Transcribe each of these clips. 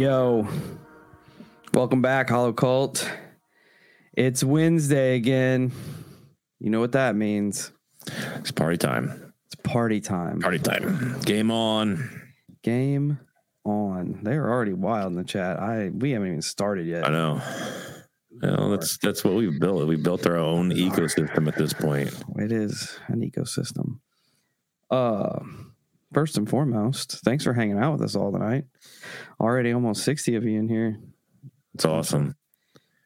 Yo, welcome back, Hollow Cult. It's Wednesday again. You know what that means. It's party time. It's party time. Party time. Game on. Game on. They're already wild in the chat. We haven't even started yet. I know. Well, that's what we've built. We built our own ecosystem at this point. It is an ecosystem. First and foremost, thanks for hanging out with us all tonight. Already almost 60 of you in here. It's awesome.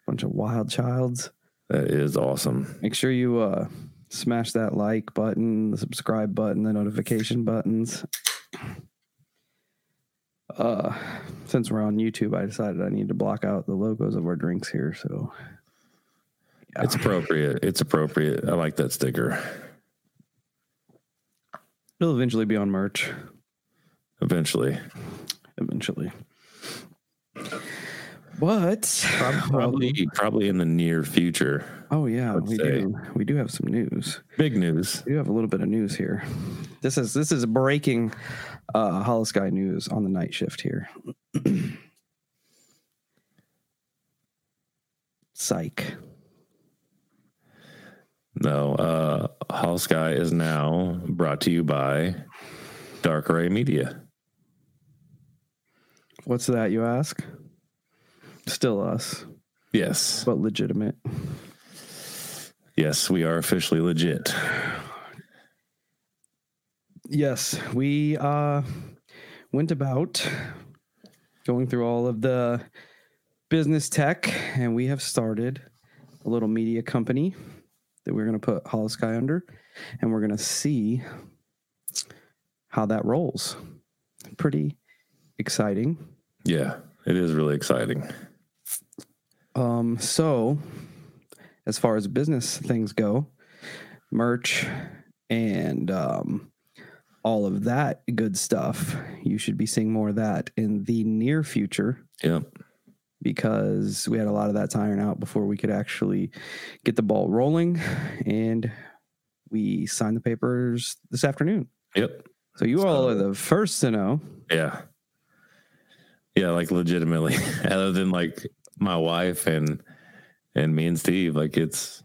Bunch of wild childs. That is awesome. Make sure you smash that like button, the subscribe button, the notification buttons. Since we're on YouTube, I decided I need to block out the logos of our drinks here. So yeah. It's appropriate. It's appropriate. I like that sticker. It'll eventually be on merch. Eventually. But probably in the near future. Oh yeah, we do have some news. Big news. We do have a little bit of news here. This is breaking Hollow Sky news on the night shift here. Psych. No, Hollow Sky is now brought to you by Dark Ray Media. What's that, you ask? Still us. Yes. But legitimate. Yes, we are officially legit. Yes, we went about going through all of the business tech, and we have started a little media company that we're going to put Hollow Sky under, and we're going to see how that rolls. Pretty exciting. Yeah, it is really exciting. So as far as business things go, merch and all of that good stuff, you should be seeing more of that in the near future. Yeah. Because we had a lot of that to iron out before we could actually get the ball rolling, and we signed the papers this afternoon. Yep. So you all are the first to know. Yeah. Yeah, like legitimately. Other than like my wife and me and Steve, like it's.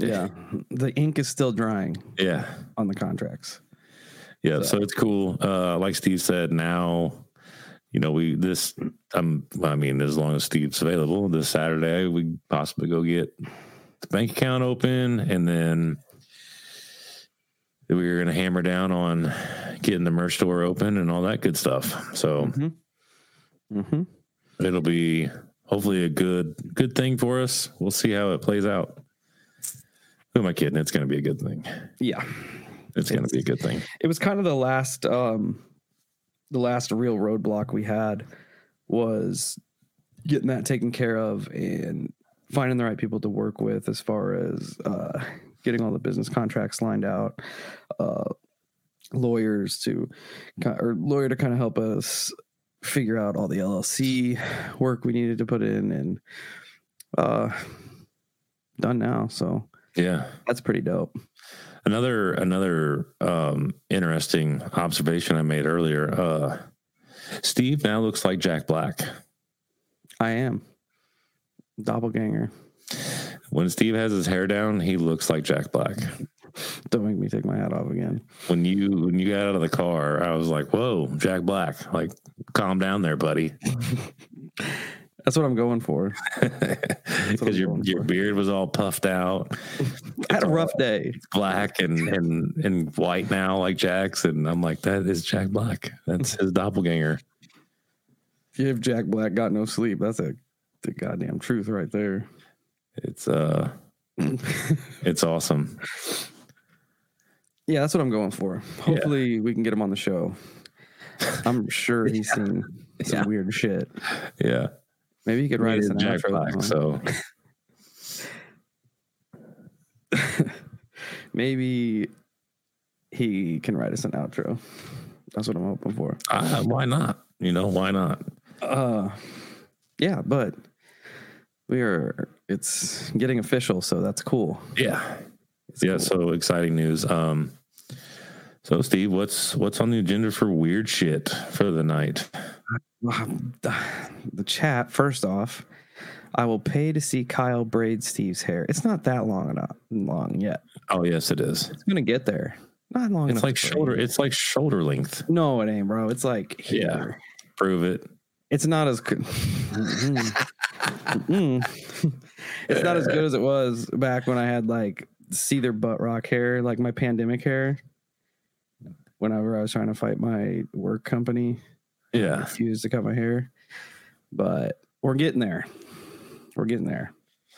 Yeah, the ink is still drying. Yeah. On the contracts. Yeah, so it's cool. Like Steve said, now. You know, as long as Steve's available this Saturday, we possibly go get the bank account open, and then we're going to hammer down on getting the merch store open and all that good stuff. So It'll be hopefully a good thing for us. We'll see how it plays out. Who am I kidding? It's going to be a good thing. Yeah. It's going to be a good thing. It was kind of the last, the last real roadblock we had was getting that taken care of and finding the right people to work with as far as getting all the business contracts lined out, lawyer to kind of help us figure out all the LLC work we needed to put in, and done now. So yeah, that's pretty dope. Another interesting observation I made earlier. Steve now looks like Jack Black. I am. Doppelganger. When Steve has his hair down, he looks like Jack Black. Don't make me take my hat off again. When you got out of the car, I was like, whoa, Jack Black. Like, calm down there, buddy. That's what I'm going for. Because your beard was all puffed out. I had a rough day. Black and white now, like Jack's. And I'm like, that is Jack Black. That's his doppelganger. If Jack Black got no sleep, that's the goddamn truth right there. It's it's awesome. Yeah, that's what I'm going for. Hopefully we can get him on the show. I'm sure he's seen some weird shit. Yeah. Maybe you could write us an Jack Black, so. Maybe he can write us an outro. That's what I'm hoping for. Why not? You know, why not? Yeah, but it's getting official, so that's cool. Yeah. It's cool. So exciting news. So Steve, what's on the agenda for weird shit for the night? The chat, first off, I will pay to see Kyle braid Steve's hair. It's not that long yet. Oh, yes, it is. It's going to get there. Not long enough. It's like shoulder. It's like shoulder length. No, it ain't, bro. It's like here. Yeah. Prove it. It's not as good. It's not as good as it was back when I had like cedar butt rock hair, like my pandemic hair. Whenever I was trying to fight my work company, I refused to cut my hair. But we're getting there. We're getting there.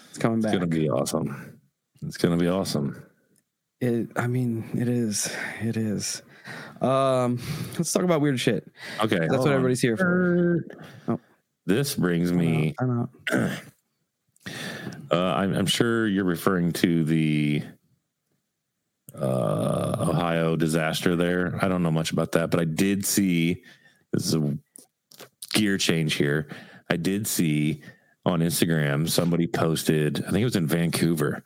It's coming back. It's gonna be awesome. It's gonna be awesome. It is. Let's talk about weird shit. Okay. That's what everybody's here for. Oh. This brings me. I'm out. I'm sure you're referring to the Ohio disaster there. I don't know much about that, but I did see, this is a gear change here. I did see on Instagram, somebody posted, I think it was in Vancouver,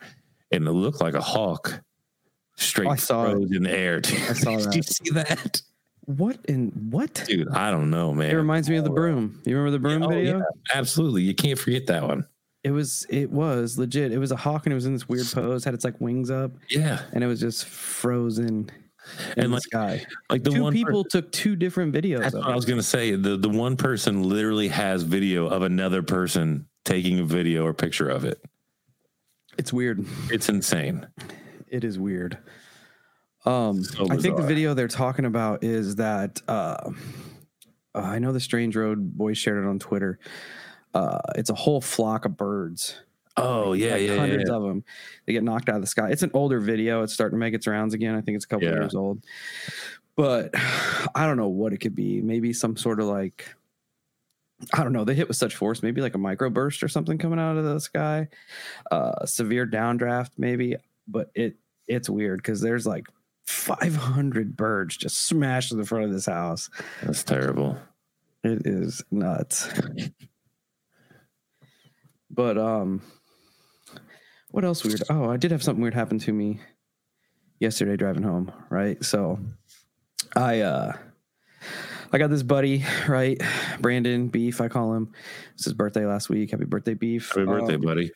and it looked like a hawk. Straight froze in the air. Dude. I saw that. Did you see that? What? Dude, I don't know, man. It reminds me of the broom. You remember the broom video? Yeah, absolutely. You can't forget that one. It was legit. It was a hawk and it was in this weird pose, had its like wings up. Yeah. And it was just frozen in the sky. Like the two people took two different videos. That's what I was gonna say. The one person literally has video of another person taking a video or picture of it. It's weird. It's insane. It is weird. I think the video they're talking about is that I know the Strange Road Boys shared it on Twitter. It's a whole flock of birds. Oh, yeah, like hundreds of them. They get knocked out of the sky. It's an older video. It's starting to make its rounds again. I think it's a couple years old. But I don't know what it could be. Maybe some sort of like, I don't know. They hit with such force. Maybe like a microburst or something coming out of the sky. Severe downdraft maybe. But it's weird because there's like 500 birds just smashed in the front of this house. That's terrible. It is nuts. But what else weird? Oh, I did have something weird happen to me yesterday driving home, right? So I got this buddy, right? Brandon Beef, I call him. It's his birthday last week. Happy birthday, Beef. Happy birthday, buddy.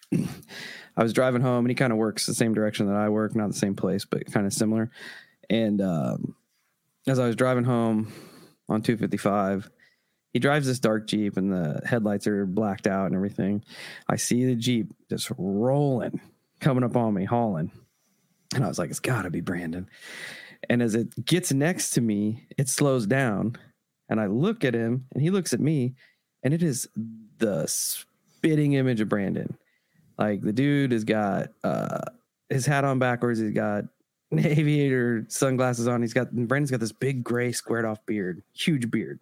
I was driving home, and he kind of works the same direction that I work. Not the same place, but kind of similar. And as I was driving home on 255, he drives this dark Jeep, and the headlights are blacked out and everything. I see the Jeep just rolling, coming up on me, hauling. And I was like, it's got to be Brandon. And as it gets next to me, it slows down. And I look at him, and he looks at me, and it is the spitting image of Brandon. Like, the dude has got his hat on backwards. He's got aviator sunglasses on. Brandon's got this big gray squared-off beard, huge beard.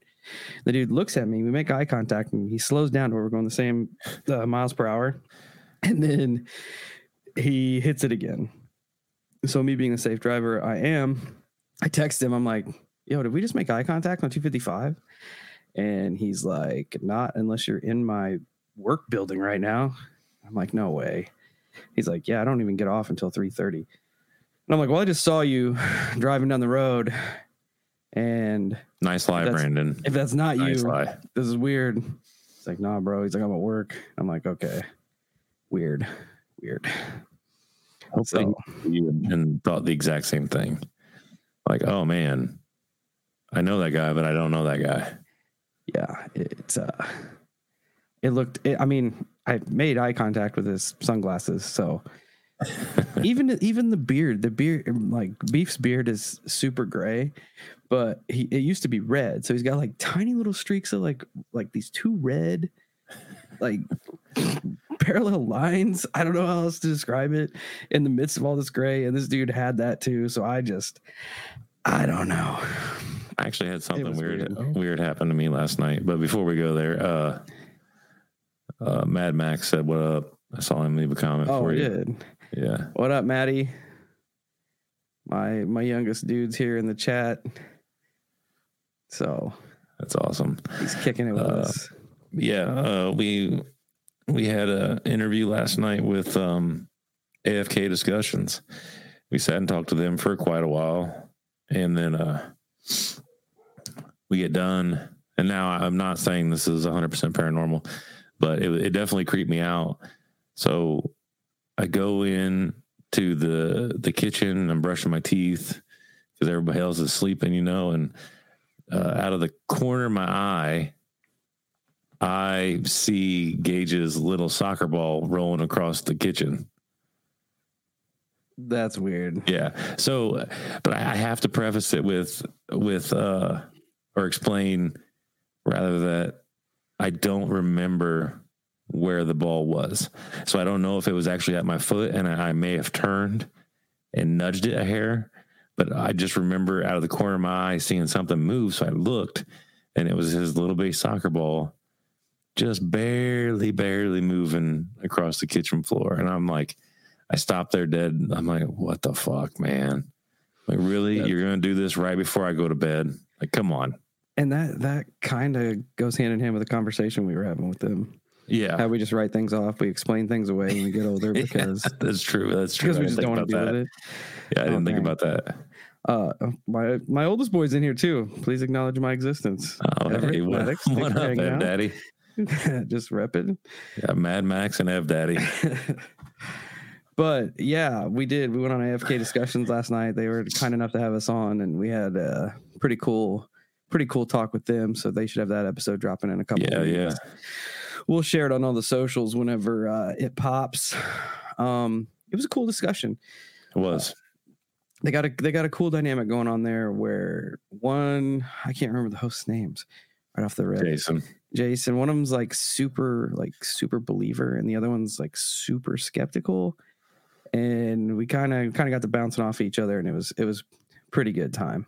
The dude looks at me. We make eye contact, and he slows down to where we're going the same miles per hour. And then he hits it again. So me being a safe driver, I text him. I'm like, yo, did we just make eye contact on 255? And he's like, not unless you're in my work building right now. I'm like, no way. He's like, yeah, I don't even get off until 3:30. And I'm like, well, I just saw you driving down the road. And nice lie, Brandon. If that's not nice you, lie. This is weird. He's like, nah, bro. He's like, I'm at work. I'm like, okay, weird. So you and thought the exact same thing. Like, oh man, I know that guy, but I don't know that guy. Yeah, I made eye contact with his sunglasses, so even the beard, like Beef's beard is super gray, but it used to be red, so he's got like tiny little streaks of like these two red like parallel lines. I don't know how else to describe it in the midst of all this gray, and this dude had that too. So I don't know. I actually had something weird happen to me last night, but before we go there, Mad Max said, what up? I saw him leave a comment for you. Oh, good. Yeah. What up, Maddie? My youngest dude's here in the chat. So. That's awesome. He's kicking it with us. Yeah. We had an interview last night with AFK Discussions. We sat and talked to them for quite a while. And then we get done. And now I'm not saying this is 100% paranormal, but it definitely creeped me out. So I go in to the kitchen. I'm brushing my teeth because everybody else is sleeping, you know. And out of the corner of my eye, I see Gage's little soccer ball rolling across the kitchen. That's weird. Yeah. So, but I have to preface it with or explain rather that I don't remember where the ball was. So I don't know if it was actually at my foot and I may have turned and nudged it a hair, but I just remember out of the corner of my eye seeing something move. So I looked and it was his little baby soccer ball just barely moving across the kitchen floor. And I'm like, I stopped there dead. I'm like, what the fuck, man? Like, really? You're going to do this right before I go to bed? Like, come on. And that kind of goes hand in hand with the conversation we were having with them. Yeah. How we just write things off. We explain things away when we get older because... Yeah, that's true. Because we just don't want to deal with it. Yeah, I didn't think about that. My oldest boy's in here, too. Please acknowledge my existence. Oh, Everett, hey, what up, Ev Daddy? Just rep it. Yeah, Mad Max and Ev Daddy. But yeah, we did. We went on AFK Discussions last night. They were kind enough to have us on, and we had a pretty cool talk with them. So they should have that episode dropping in a couple of weeks. Yeah. We'll share it on all the socials whenever it pops. It was a cool discussion. It was. They got a cool dynamic going on there where one, I can't remember the host's names right off the rip. Jason. One of them's like super believer, and the other one's like super skeptical. And we kind of got to bouncing off each other, and it was pretty good time.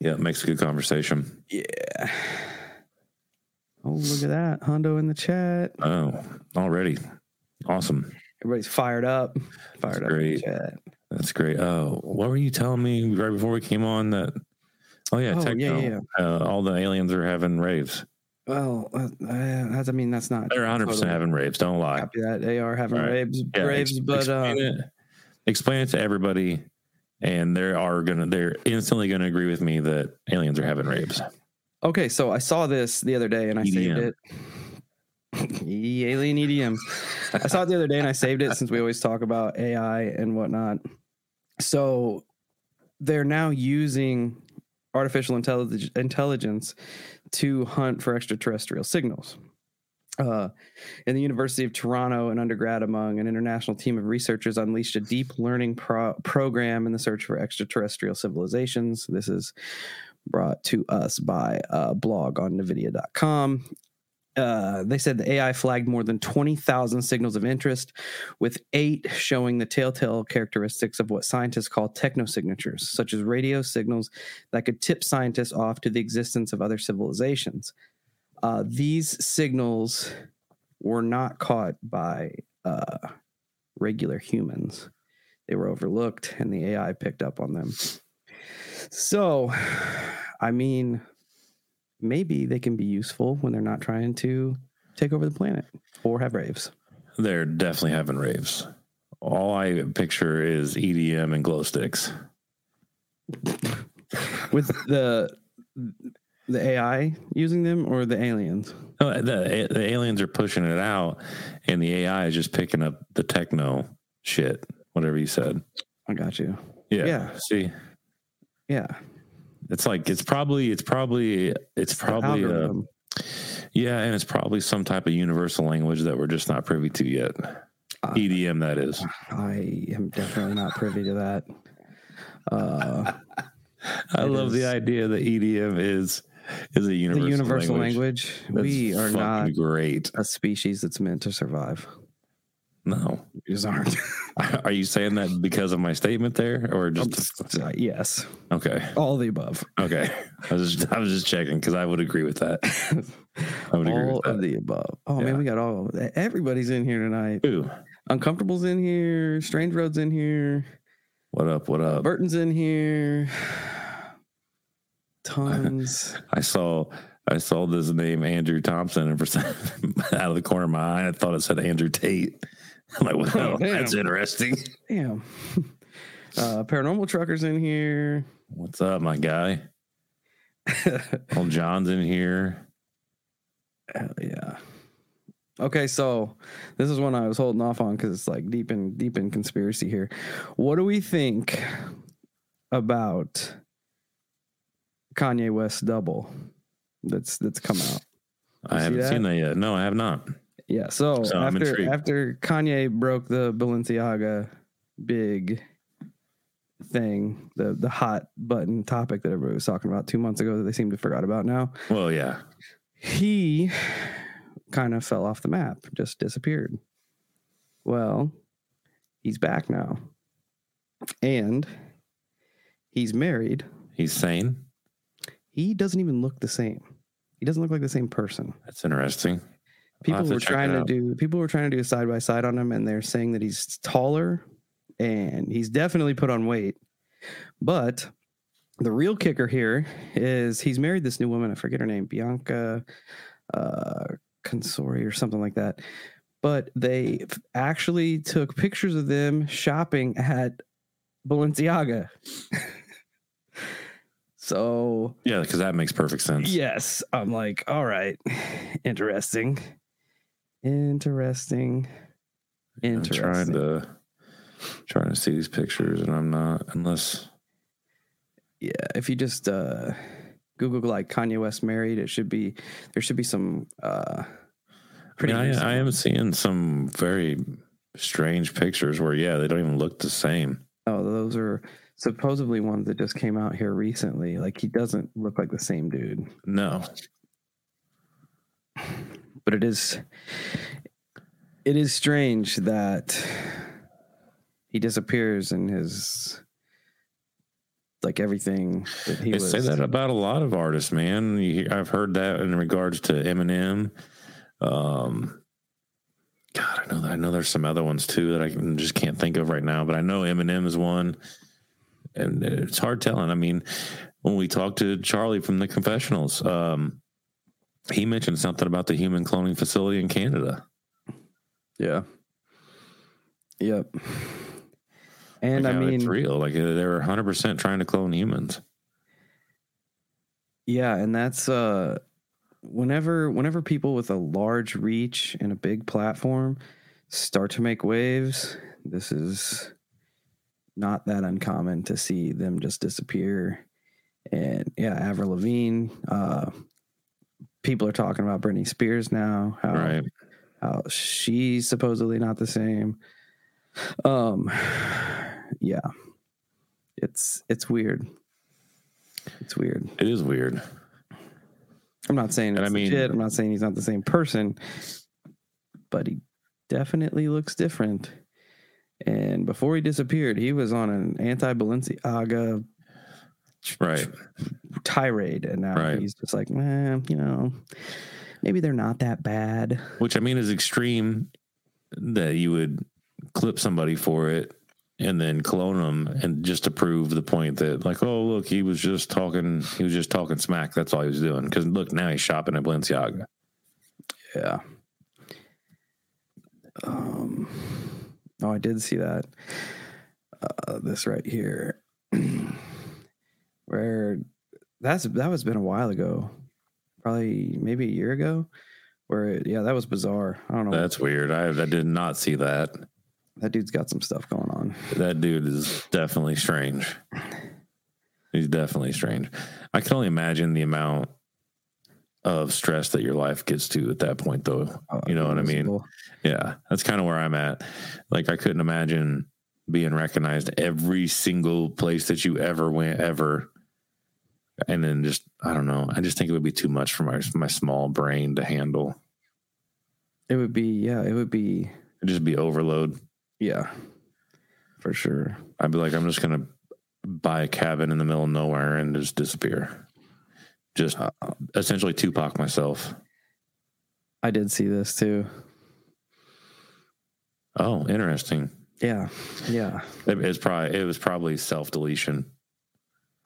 Yeah, it makes a good conversation. Yeah. Oh, look at that. Hondo in the chat. Oh, already. Awesome. Everybody's fired up. Fired up in the chat. That's great. Oh, what were you telling me right before we came on that? Oh, yeah. Oh, techno. Yeah. All the aliens are having raves. Well, I mean, that's not... They're 100% totally having raves. Don't lie. Copy that. They are having raves. Yeah, raves, but... Explain it to everybody, and they're instantly going to agree with me that aliens are having raves. Okay, so I saw this the other day, and I saved it. Alien EDM. I saw it the other day, and I saved it, since we always talk about AI and whatnot. So they're now using artificial intelligence to hunt for extraterrestrial signals. In the University of Toronto, an undergrad among an international team of researchers unleashed a deep learning program in the search for extraterrestrial civilizations. This is brought to us by a blog on Nvidia.com. They said the AI flagged more than 20,000 signals of interest, with 8 showing the telltale characteristics of what scientists call technosignatures, such as radio signals that could tip scientists off to the existence of other civilizations. These signals were not caught by regular humans. They were overlooked, and the AI picked up on them. So, I mean... maybe they can be useful when they're not trying to take over the planet or have raves. They're definitely having raves. All I picture is EDM and glow sticks. With the AI using them or the aliens? Oh, the aliens are pushing it out, and the AI is just picking up the techno shit, whatever you said. I got you. Yeah. See? Yeah. It's like, it's probably some type of universal language that we're just not privy to yet. EDM, that is. I am definitely not privy to that. I love the idea that EDM is a universal language. We are not a species that's meant to survive. No, we just aren't. Are you saying that because of my statement there, or just yes? Okay, all the above. Okay, I was just checking because I would agree with that. The above. Oh yeah. Man, we got all of that. Everybody's in here tonight. Ooh, Uncomfortable's in here. Strange Road's in here. What up? What up? Burton's in here. Tons. I saw this name Andrew Thompson, and for some, out of the corner of my eye, I thought it said Andrew Tate. I'm like, well, that's interesting. Damn. Paranormal Trucker's in here. What's up, my guy? Old John's in here. Hell yeah. Okay, so this is one I was holding off on because it's like deep in conspiracy here. What do we think about Kanye West's double that's come out? I haven't seen that yet. No, I have not. Yeah, so after Kanye broke the Balenciaga big thing, the hot button topic that everybody was talking about 2 months ago that they seem to forgot about now. Well, yeah. He kind of fell off the map, just disappeared. Well, he's back now. And he's married. He's sane. He doesn't even look the same. He doesn't look like the same person. That's interesting. People were trying to do a side by side on him, and they're saying that he's taller and he's definitely put on weight. But the real kicker here is he's married this new woman. I forget her name, Bianca Censori or something like that. But they actually took pictures of them shopping at Balenciaga. So yeah, because that makes perfect sense. Yes. I'm like, all right. Interesting. I'm trying to see these pictures, and I'm not, unless. Yeah. If you just Google like Kanye West married, there should be some. I am seeing some very strange pictures where, yeah, they don't even look the same. Oh, those are supposedly one that just came out here recently. Like, he doesn't look like the same dude. No. But it is strange that he disappears in his, like, everything that he was. They say that about a lot of artists, man. I've heard that in regards to Eminem. God, I know there's some other ones, too, that I just can't think of right now. But I know Eminem is one. And it's hard telling. I mean, when we talked to Charlie from The Confessionals, he mentioned something about the human cloning facility in Canada. Yeah. Yep. And like, I mean, it's real. Like, they're 100% trying to clone humans. Yeah. And that's whenever people with a large reach and a big platform start to make waves, this is not that uncommon to see them just disappear. And yeah, Avril Lavigne, people are talking about Britney Spears now, how she's supposedly not the same. Yeah, it's weird. It's weird. It is weird. I'm not saying it's legit. I'm not saying he's not the same person, but he definitely looks different. And before he disappeared, he was on an anti-Balenciaga tirade. And now he's just like, maybe they're not that bad. Which, I mean, is extreme that you would clip somebody for it and then clone them, and just to prove the point that, like, oh, look, he was just talking smack. That's all he was doing. Because, look, now he's shopping at Balenciaga. Yeah. Oh, I did see that. This right here, where that was been a while ago, probably maybe a year ago. That was bizarre. I don't know. That's weird. I did not see that. That dude's got some stuff going on. That dude is definitely strange. He's definitely strange. I can only imagine the amount of stress that your life gets to at that point, though. You know what I mean? Cool. Yeah, that's kind of where I'm at. Like, I couldn't imagine being recognized every single place that you ever went, ever. And then just, I don't know. I just think it would be too much for my small brain to handle. It'd just be overload. Yeah, for sure. I'd be like, I'm just going to buy a cabin in the middle of nowhere and just disappear. Just essentially Tupac myself. I did see this too. Oh, interesting. Yeah, yeah. It was probably self-deletion.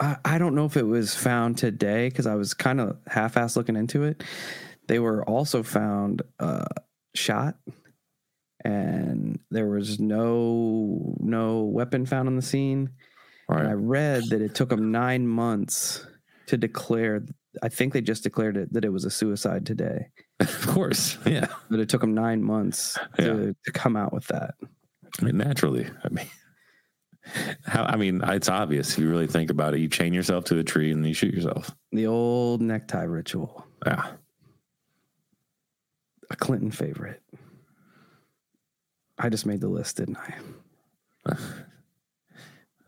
I don't know if it was found today, because I was kind of half-assed looking into it. They were also found shot, and there was no weapon found on the scene. Right. And I read that it took them 9 months to declare, I think they just declared it, that it was a suicide today. Of course. Yeah. But it took them 9 months to come out with that. I mean, naturally. I mean, it's obvious. If you really think about it, you chain yourself to a tree and you shoot yourself. The old necktie ritual. Yeah. A Clinton favorite. I just made the list, didn't I?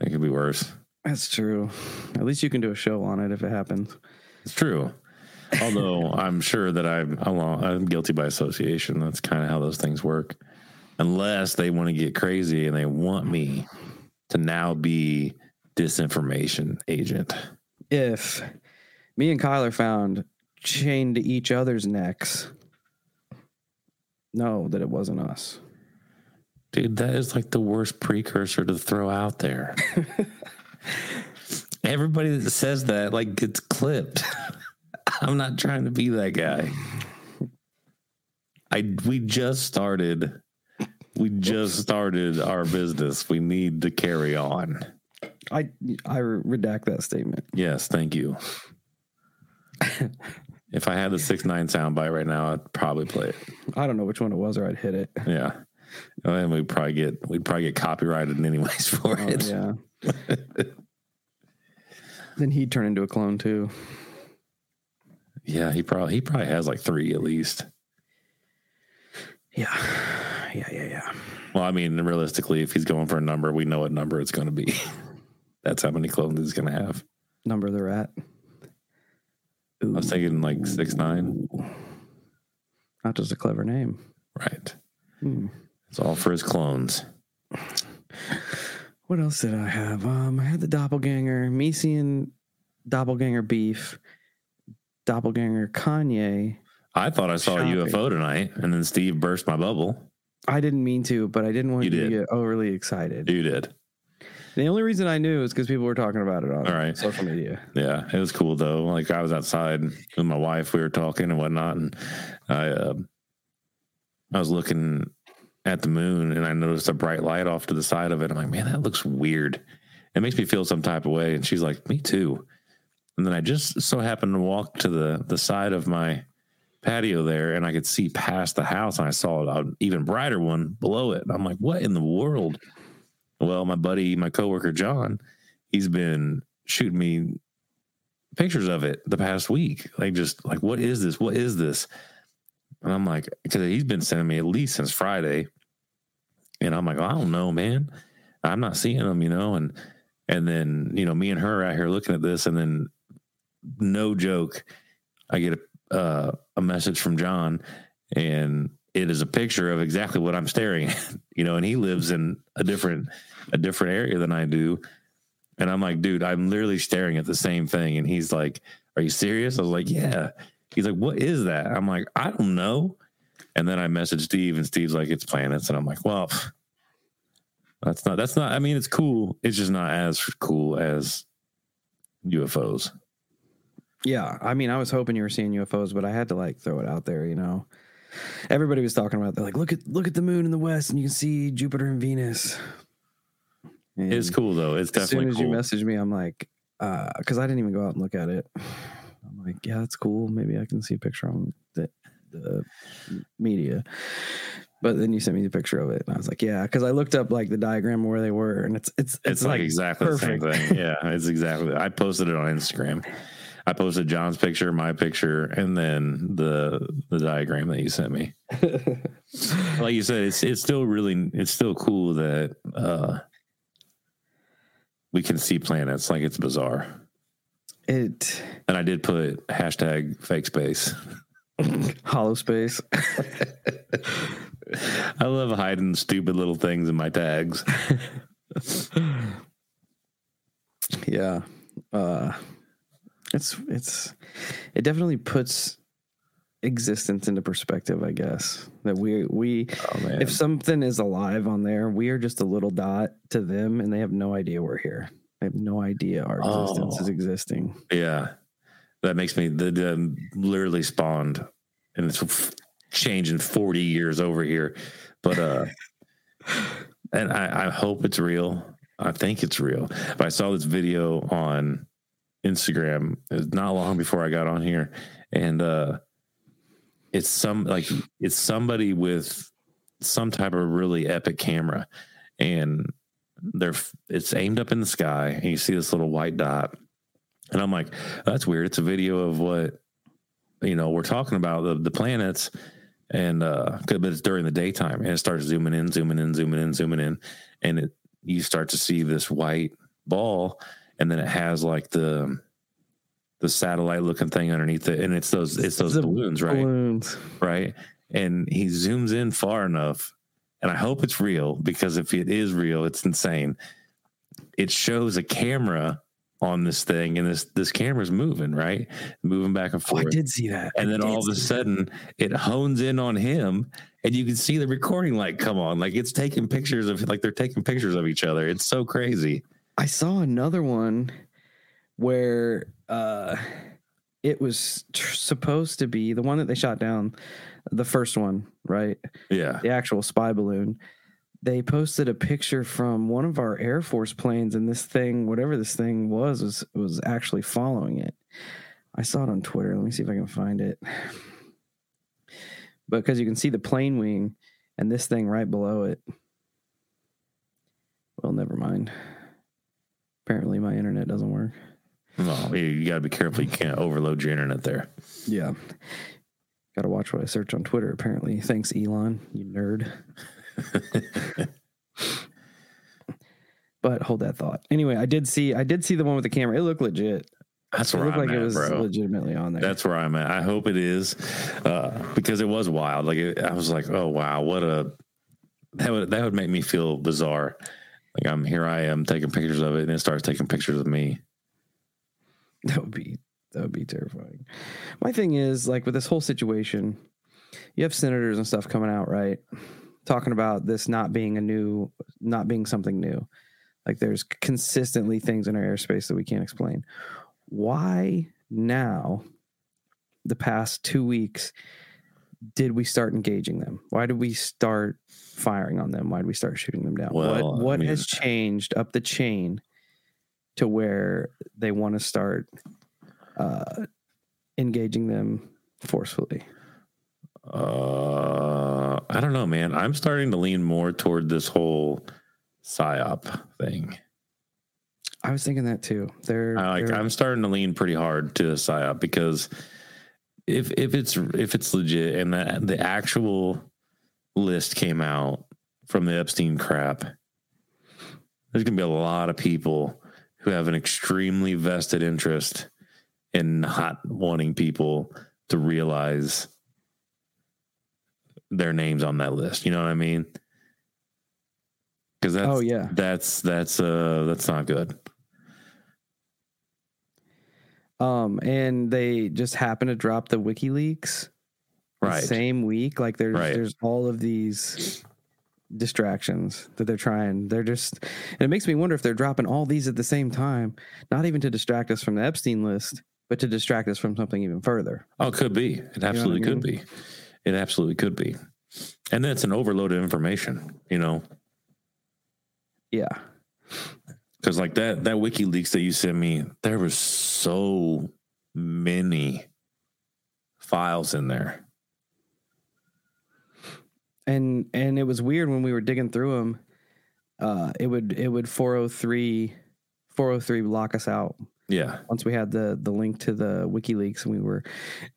It could be worse. That's true. At least you can do a show on it if it happens. It's true. Although I'm sure that I'm guilty by association. That's kind of how those things work. Unless they want to get crazy and they want me to now be disinformation agent. If me and Kyle are found chained to each other's necks, know that it wasn't us. Dude, that is like the worst precursor to throw out there. Everybody that says that, like, gets clipped. I'm not trying to be that guy. We just started our business. We need to carry on. I redact that statement. Yes, thank you. If I had the 6ix9ine soundbite right now, I'd probably play it. I don't know which one it was, or I'd hit it. Yeah, and we'd probably get copyrighted anyways for it. Yeah. Then he'd turn into a clone too. Yeah, he probably has like 3 at least. Yeah. Well, I mean, realistically, if he's going for a number, we know what number it's going to be. That's how many clones he's going to have. Number they're at. Ooh. I was thinking like 6'9". Not just a clever name. Right. It's all for his clones. What else did I have? I had the doppelganger, Messian, doppelganger Beef, doppelganger Kanye. I thought I saw a UFO tonight, and then Steve burst my bubble. I didn't mean to, but I didn't want you to get overly excited. You did. The only reason I knew is because people were talking about it on social media. Yeah, it was cool, though. Like, I was outside with my wife. We were talking and whatnot, and I was looking at the moon, and I noticed a bright light off to the side of it. I'm like, man, that looks weird. It makes me feel some type of way. And she's like, me too. And then I just so happened to walk to the side of my patio there, and I could see past the house, and I saw an even brighter one below it. And I'm like, what in the world? Well, my coworker John, he's been shooting me pictures of it the past week. Like, just like, what is this? What is this? And I'm like, because he's been sending me at least since Friday, and I'm like, I don't know, man. I'm not seeing them, you know. And then, you know, me and her out here looking at this, and then, no joke, I get a message from John, and it is a picture of exactly what I'm staring at, you know, and he lives in a different area than I do. And I'm like, dude, I'm literally staring at the same thing. And he's like, are you serious? I was like, yeah. He's like, what is that? I'm like, I don't know. And then I messaged Steve, and Steve's like, it's planets. And I'm like, well, that's not, I mean, it's cool. It's just not as cool as UFOs. Yeah, I mean, I was hoping you were seeing UFOs, but I had to, like, throw it out there, you know. Everybody was talking about it. They're like, look at the moon in the west, and you can see Jupiter and Venus. And it's cool, though. It's definitely cool. As soon as you messaged me, I'm like, because I didn't even go out and look at it. I'm like, yeah, that's cool. Maybe I can see a picture on the media. But then you sent me the picture of it, and I was like, yeah, because I looked up, like, the diagram of where they were, and it's like exactly perfect. The same thing. Yeah, it's exactly. I posted it on Instagram. I posted John's picture, my picture, and then the diagram that you sent me. Like you said, it's still cool that we can see planets. Like, it's bizarre. And I did put hashtag fake space, hollow space. I love hiding stupid little things in my tags. Yeah. It definitely puts existence into perspective, I guess, that we if something is alive on there, we are just a little dot to them, and they have no idea we're here. They have no idea our existence is existing. Yeah, that makes me the literally spawned, and it's changing 40 years over here, but and I hope it's real. I think it's real. But I saw this video on Instagram not long before I got on here, and it's somebody with some type of really epic camera, and it's aimed up in the sky, and you see this little white dot, and I'm like, oh, that's weird. It's a video of what we're talking about, the planets, and but it's during the daytime, and it starts zooming in, and you start to see this white ball, and then it has like the satellite looking thing underneath it, and it's those balloons, right? And he zooms in far enough, and I hope it's real, because if it is real, it's insane. It shows a camera on this thing, and this camera's moving, right? Moving back and forth. I did see that. And then all of a sudden, it hones in on him, and you can see the recording light come on. Like it's taking pictures of, like they're taking pictures of each other. It's so crazy. I saw another one where it was supposed to be the one that they shot down, the first one, right? Yeah. The actual spy balloon. They posted a picture from one of our Air Force planes, and this thing, whatever this thing was actually following it. I saw it on Twitter. Let me see if I can find it. Because you can see the plane wing and this thing right below it. Well, never mind. Apparently my internet doesn't work. Well, you got to be careful. You can't overload your internet there. Yeah. Got to watch what I search on Twitter, apparently. Thanks, Elon, you nerd. But hold that thought. Anyway, I did see the one with the camera. It looked legit. That's where I'm at, bro. It was legitimately on there. That's where I'm at. I hope it is, because it was wild. Like I was like, oh wow, that would make me feel bizarre. Like I am taking pictures of it, and it starts taking pictures of me. That would be terrifying. My thing is, like, with this whole situation, you have senators and stuff coming out, right? Talking about this not being something new. Like there's consistently things in our airspace that we can't explain. Why now, the past 2 weeks, did we start engaging them? Why did we start firing on them? Why did we start shooting them down? Well, what has changed up the chain to where they want to start engaging them forcefully? I don't know, man. I'm starting to lean more toward this whole PSYOP thing. I was thinking that too. I'm starting to lean pretty hard to PSYOP, because if it's legit, and that the actual list came out from the Epstein crap, there's gonna be a lot of people who have an extremely vested interest in not wanting people to realize their names on that list. You know what I mean? Because that's not good. And they just happen to drop the WikiLeaks the same week. Like there's all of these distractions that they're trying. And it makes me wonder if they're dropping all these at the same time, not even to distract us from the Epstein list, but to distract us from something even further. Oh, could be. It absolutely could be. It absolutely could be. And that's an overload of information, Yeah. Because like that WikiLeaks that you sent me, there was so many files in there. And it was weird when we were digging through them. It would 403 lock us out. Yeah. Once we had the link to the WikiLeaks, and we were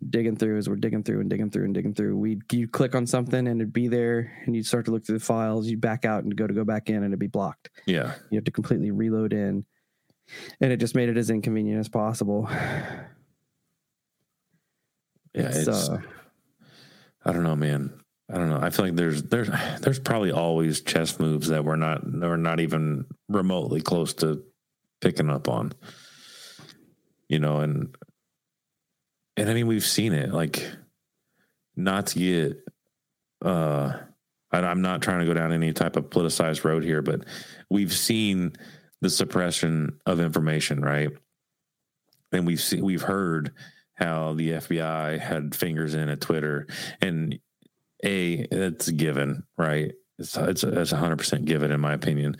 digging through, you'd click on something and it'd be there, and you'd start to look through the files. You'd back out and go back in, and it'd be blocked. Yeah. You have to completely reload in, and it just made it as inconvenient as possible. Yeah. It's I don't know, man. I don't know. I feel like there's probably always chess moves that we're not even remotely close to picking up on. And I mean, we've seen it, like, not to get, I'm not trying to go down any type of politicized road here, but we've seen the suppression of information, right? And we've heard how the FBI had fingers in at Twitter, and it's a given, right? It's 100% given, in my opinion.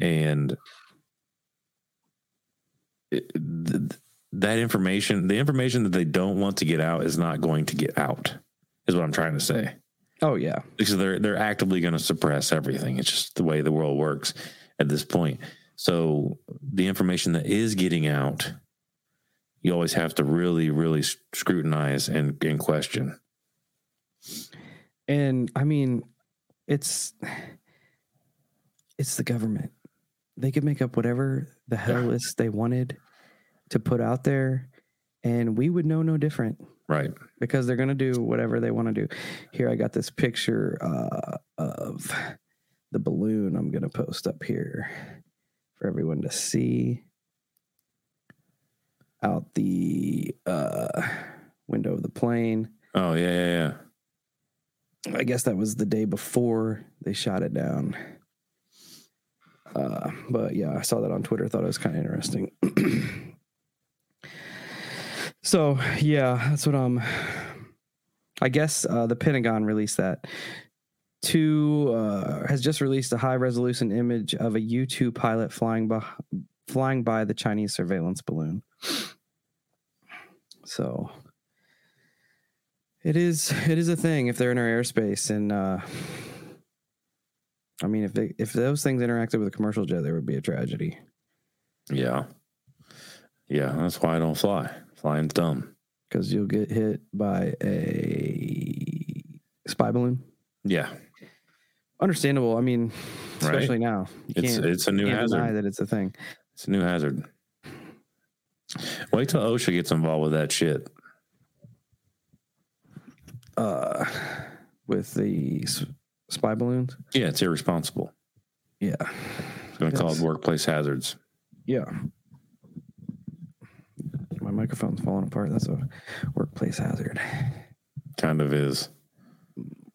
And that information, the information that they don't want to get out is not going to get out, is what I'm trying to say. Oh, yeah. Because they're actively going to suppress everything. It's just the way the world works at this point. So the information that is getting out, you always have to really, really scrutinize and question. And, I mean, it's the government. They could make up whatever the hell list they wanted to put out there, and we would know no different. Right. Because they're going to do whatever they want to do. Here, I got this picture of the balloon I'm going to post up here for everyone to see out the window of the plane. Oh, yeah. I guess that was the day before they shot it down. But, yeah, I saw that on Twitter. Thought it was kind of interesting. So, yeah, that's what I guess the Pentagon released that. Has just released a high-resolution image of a U-2 pilot flying by the Chinese surveillance balloon. So, it is a thing if they're in our airspace. And, I mean, if those things interacted with a commercial jet, there would be a tragedy. Yeah. Yeah, that's why I don't fly. Flying's dumb. Because you'll get hit by a spy balloon? Yeah. Understandable. I mean, especially now. It's a new hazard. You can't deny that it's a thing. It's a new hazard. Wait till OSHA gets involved with that shit. With the spy balloons? Yeah, it's irresponsible. Yeah. It's going to call it workplace hazards. Yeah. My microphone's falling apart. That's a workplace hazard. Kind of is.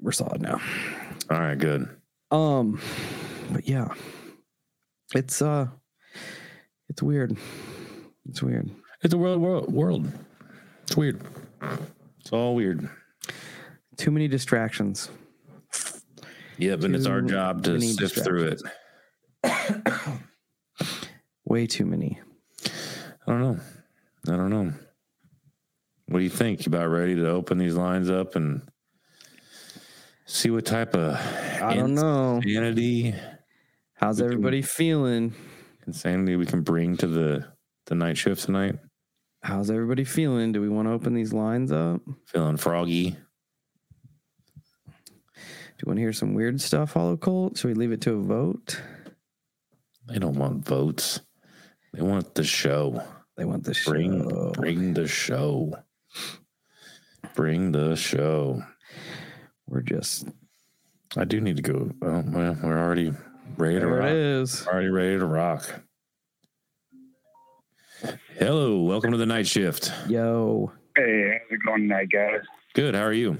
We're solid now. All right, good. But yeah, it's weird. It's weird. It's a world. It's weird. It's all weird. Too many distractions. Yep, and it's our job to sift through it. Way too many. I don't know. What do you think? You about ready to open these lines up and see what type of insanity? How's everybody feeling? Insanity we can bring to the night shift tonight. How's everybody feeling? Do we want to open these lines up? Feeling froggy. Do you want to hear some weird stuff, Hollow Colt? Should we leave it to a vote? They don't want votes. They want the show. They want the show. Bring the show. Bring the show. We're just. I do need to go. Oh, well, we're already ready to rock. It is. Already ready to rock. Hello. Welcome to the night shift. Yo. Hey, how's it going tonight, guys? Good. How are you?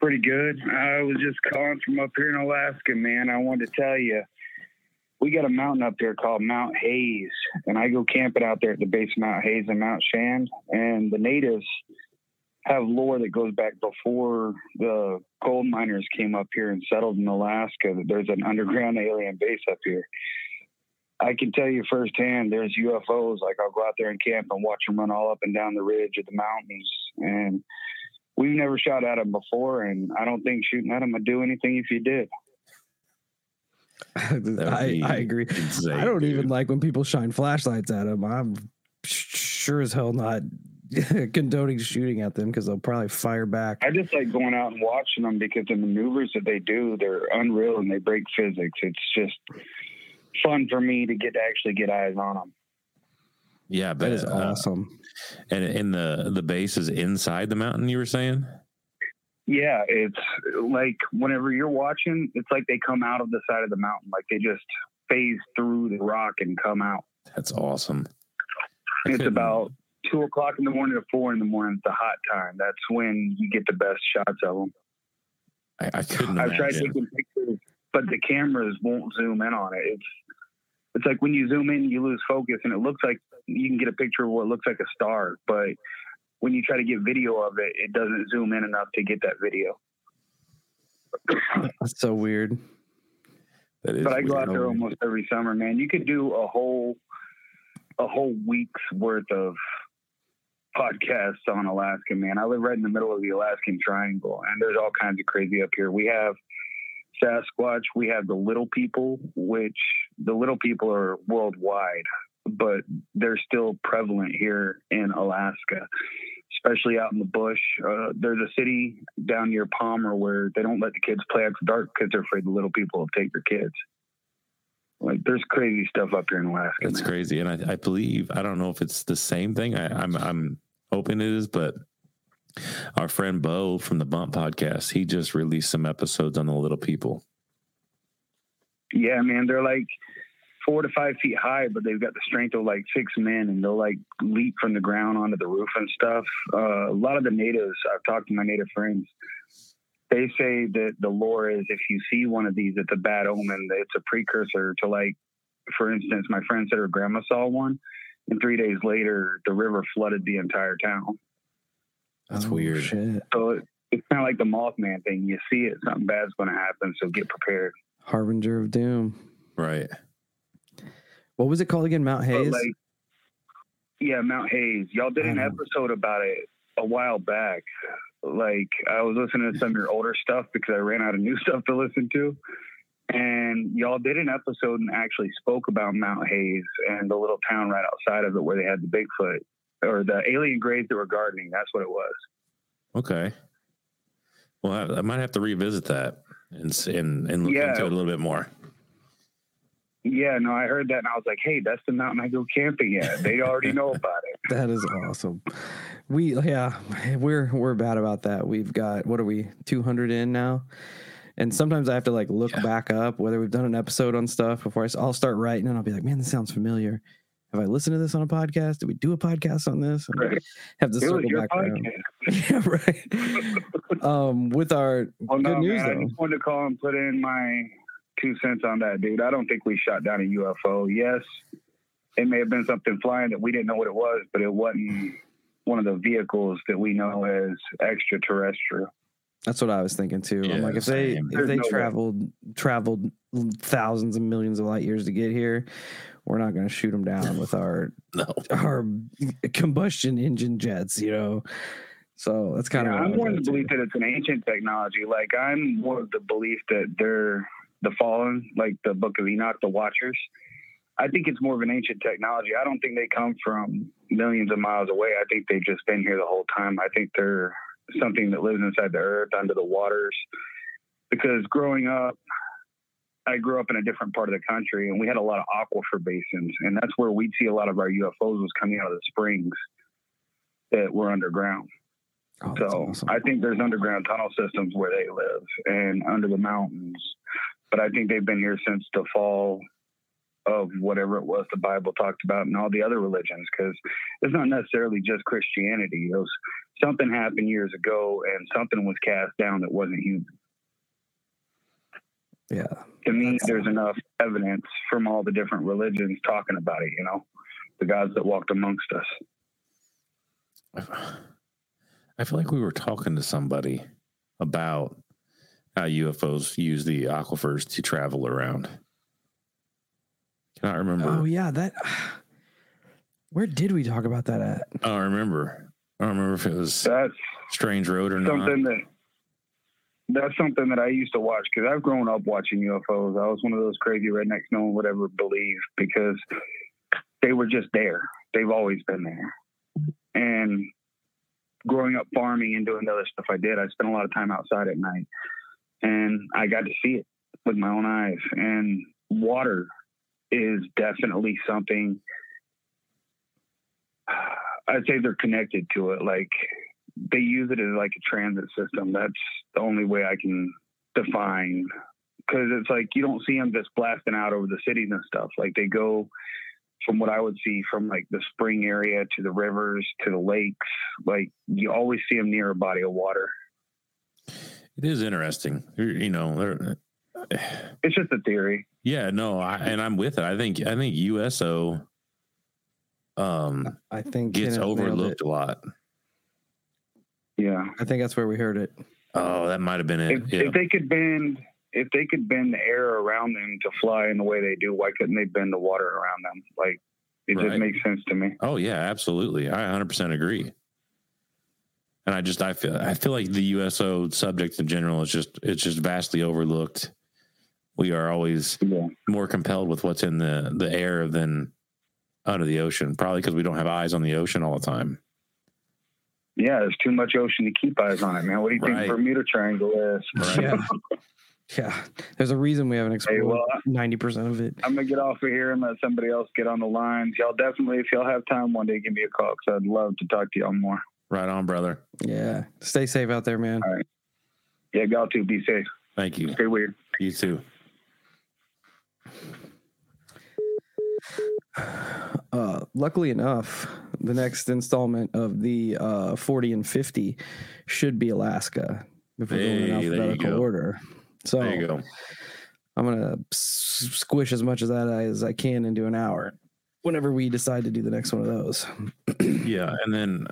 Pretty good. I was just calling from up here in Alaska, man. I wanted to tell you. We got a mountain up there called Mount Hayes, and I go camping out there at the base of Mount Hayes and Mount Shand, and the natives have lore that goes back before the gold miners came up here and settled in Alaska, that there's an underground alien base up here. I can tell you firsthand, there's UFOs. Like, I'll go out there and camp and watch them run all up and down the ridge of the mountains, and we've never shot at them before, and I don't think shooting at them would do anything if you did. I agree. Insane, I don't even like when people shine flashlights at them. I'm sure as hell not condoning shooting at them because they'll probably fire back. I just like going out and watching them because the maneuvers that they do, they're unreal and they break physics. It's just fun for me to actually get eyes on them. Yeah, that is awesome. And the base is inside the mountain, you were saying? Yeah, it's like whenever you're watching, it's like they come out of the side of the mountain. Like they just phase through the rock and come out. That's awesome. It's about 2 o'clock in the morning to 4 in the morning. It's the hot time. That's when you get the best shots of them. I couldn't imagine. I've tried taking pictures, but the cameras won't zoom in on it. It's like when you zoom in, you lose focus, and it looks like you can get a picture of what looks like a star, but when you try to get video of it, it doesn't zoom in enough to get that video. That's so weird. That is but I go out there almost every summer, man. You could do a whole a whole week's worth of podcasts on Alaska, man. I live right in the middle of the Alaskan Triangle, and there's all kinds of crazy up here. We have Sasquatch, we have the little people, which the little people are worldwide, but they're still prevalent here in Alaska, especially out in the bush. There's a city down near Palmer where they don't let the kids play after dark because they're afraid the little people will take their kids. Like, there's crazy stuff up here in Alaska. It's crazy, and I believe, I don't know if it's the same thing. I'm hoping it is, but our friend Beau from The Bump Podcast, he just released some episodes on the little people. Yeah, man, they're like 4 to 5 feet high, but they've got the strength of like 6 men, and they'll like leap from the ground onto the roof and stuff. A lot of the natives, I've talked to my native friends, they say that the lore is if you see one of these, it's a bad omen. It's a precursor to, like, for instance, my friend said her grandma saw one, and 3 days later, the river flooded the entire town. That's weird. Shit. So it's kind of like the Mothman thing. You see it, something bad's going to happen, so get prepared. Harbinger of doom. Right. What was it called again, Mount Hayes? Like, yeah, Mount Hayes. Y'all did an episode about it a while back. Like, I was listening to some of your older stuff because I ran out of new stuff to listen to. And y'all did an episode and actually spoke about Mount Hayes and the little town right outside of it where they had the Bigfoot or the alien graves that were gardening. That's what it was. Okay. Well, I might have to revisit that and look into it a little bit more. Yeah, no, I heard that and I was like, hey, that's the mountain I go camping at. They already know about it. That is awesome. We're bad about that. We've got, what are we, 200 in now? And sometimes I have to like look back up whether we've done an episode on stuff before I'll start writing, and I'll be like, man, this sounds familiar. Have I listened to this on a podcast? Did we do a podcast on this? Right. Have to circle back around. Yeah, right. With our news, man, I just wanted to call and put in my 2 cents on that, dude. I don't think we shot down a UFO. Yes, it may have been something flying that we didn't know what it was, but it wasn't one of the vehicles that we know as extraterrestrial. That's what I was thinking too. Yeah, I'm like, if they traveled thousands and millions of light years to get here, we're not going to shoot them down with our our combustion engine jets, you know. So that's kind of. I'm more of the belief that it's an ancient technology. Like, I'm more of the belief that they're the fallen, like the Book of Enoch, the Watchers. I think it's more of an ancient technology. I don't think they come from millions of miles away. I think they've just been here the whole time. I think they're something that lives inside the earth, under the waters. Because growing up, I grew up in a different part of the country, and we had a lot of aquifer basins, and that's where we'd see a lot of our UFOs was coming out of the springs that were underground. Oh, so awesome. I think there's underground tunnel systems where they live and under the mountains. But I think they've been here since the fall of whatever it was the Bible talked about and all the other religions, because it's not necessarily just Christianity. It was, something happened years ago, and something was cast down that wasn't human. Yeah. To me, there's enough evidence from all the different religions talking about it, you know, the gods that walked amongst us. I feel like we were talking to somebody about how UFOs use the aquifers to travel around. Can I remember? Oh yeah, that. Where did we talk about that at? I don't remember if it was Strange Road or something. Not. That's something that I used to watch because I've grown up watching UFOs. I was one of those crazy rednecks no one would ever believe because they were just there. They've always been there. And growing up farming and doing the other stuff I did, I spent a lot of time outside at night, and I got to see it with my own eyes. And water is definitely something. I'd say they're connected to it. Like, they use it as like a transit system. That's the only way I can define, because it's like you don't see them just blasting out over the cities and stuff. Like, they go from what I would see from like the spring area to the rivers to the lakes. Like, you always see them near a body of water. It is interesting. You know, it's just a theory. Yeah, no, and I'm with it. I think USO I think gets overlooked a lot. Yeah. I think that's where we heard it. Oh, that might have been it. If they could bend the air around them to fly in the way they do, why couldn't they bend the water around them? Like, It just makes sense to me. Oh yeah, absolutely. I 100% agree. And I feel like the USO subject in general is just vastly overlooked. We are always more compelled with what's in the air than under the ocean, probably because we don't have eyes on the ocean all the time. Yeah, there's too much ocean to keep eyes on it, man. What do you think Bermuda Triangle is? Right. Yeah, there's a reason we haven't explored 90% of it. I'm going to get off of here and let somebody else get on the lines. Y'all definitely, if y'all have time one day, give me a call because I'd love to talk to y'all more. Right on, brother. Yeah. Stay safe out there, man. All right. Yeah, y'all too. Be safe. Thank you. Stay weird. You too. Luckily enough, the next installment of the 40 and 50 should be Alaska. If we're going in alphabetical order. So there you go. I'm going to squish as much of that as I can into an hour whenever we decide to do the next one of those. Yeah. And then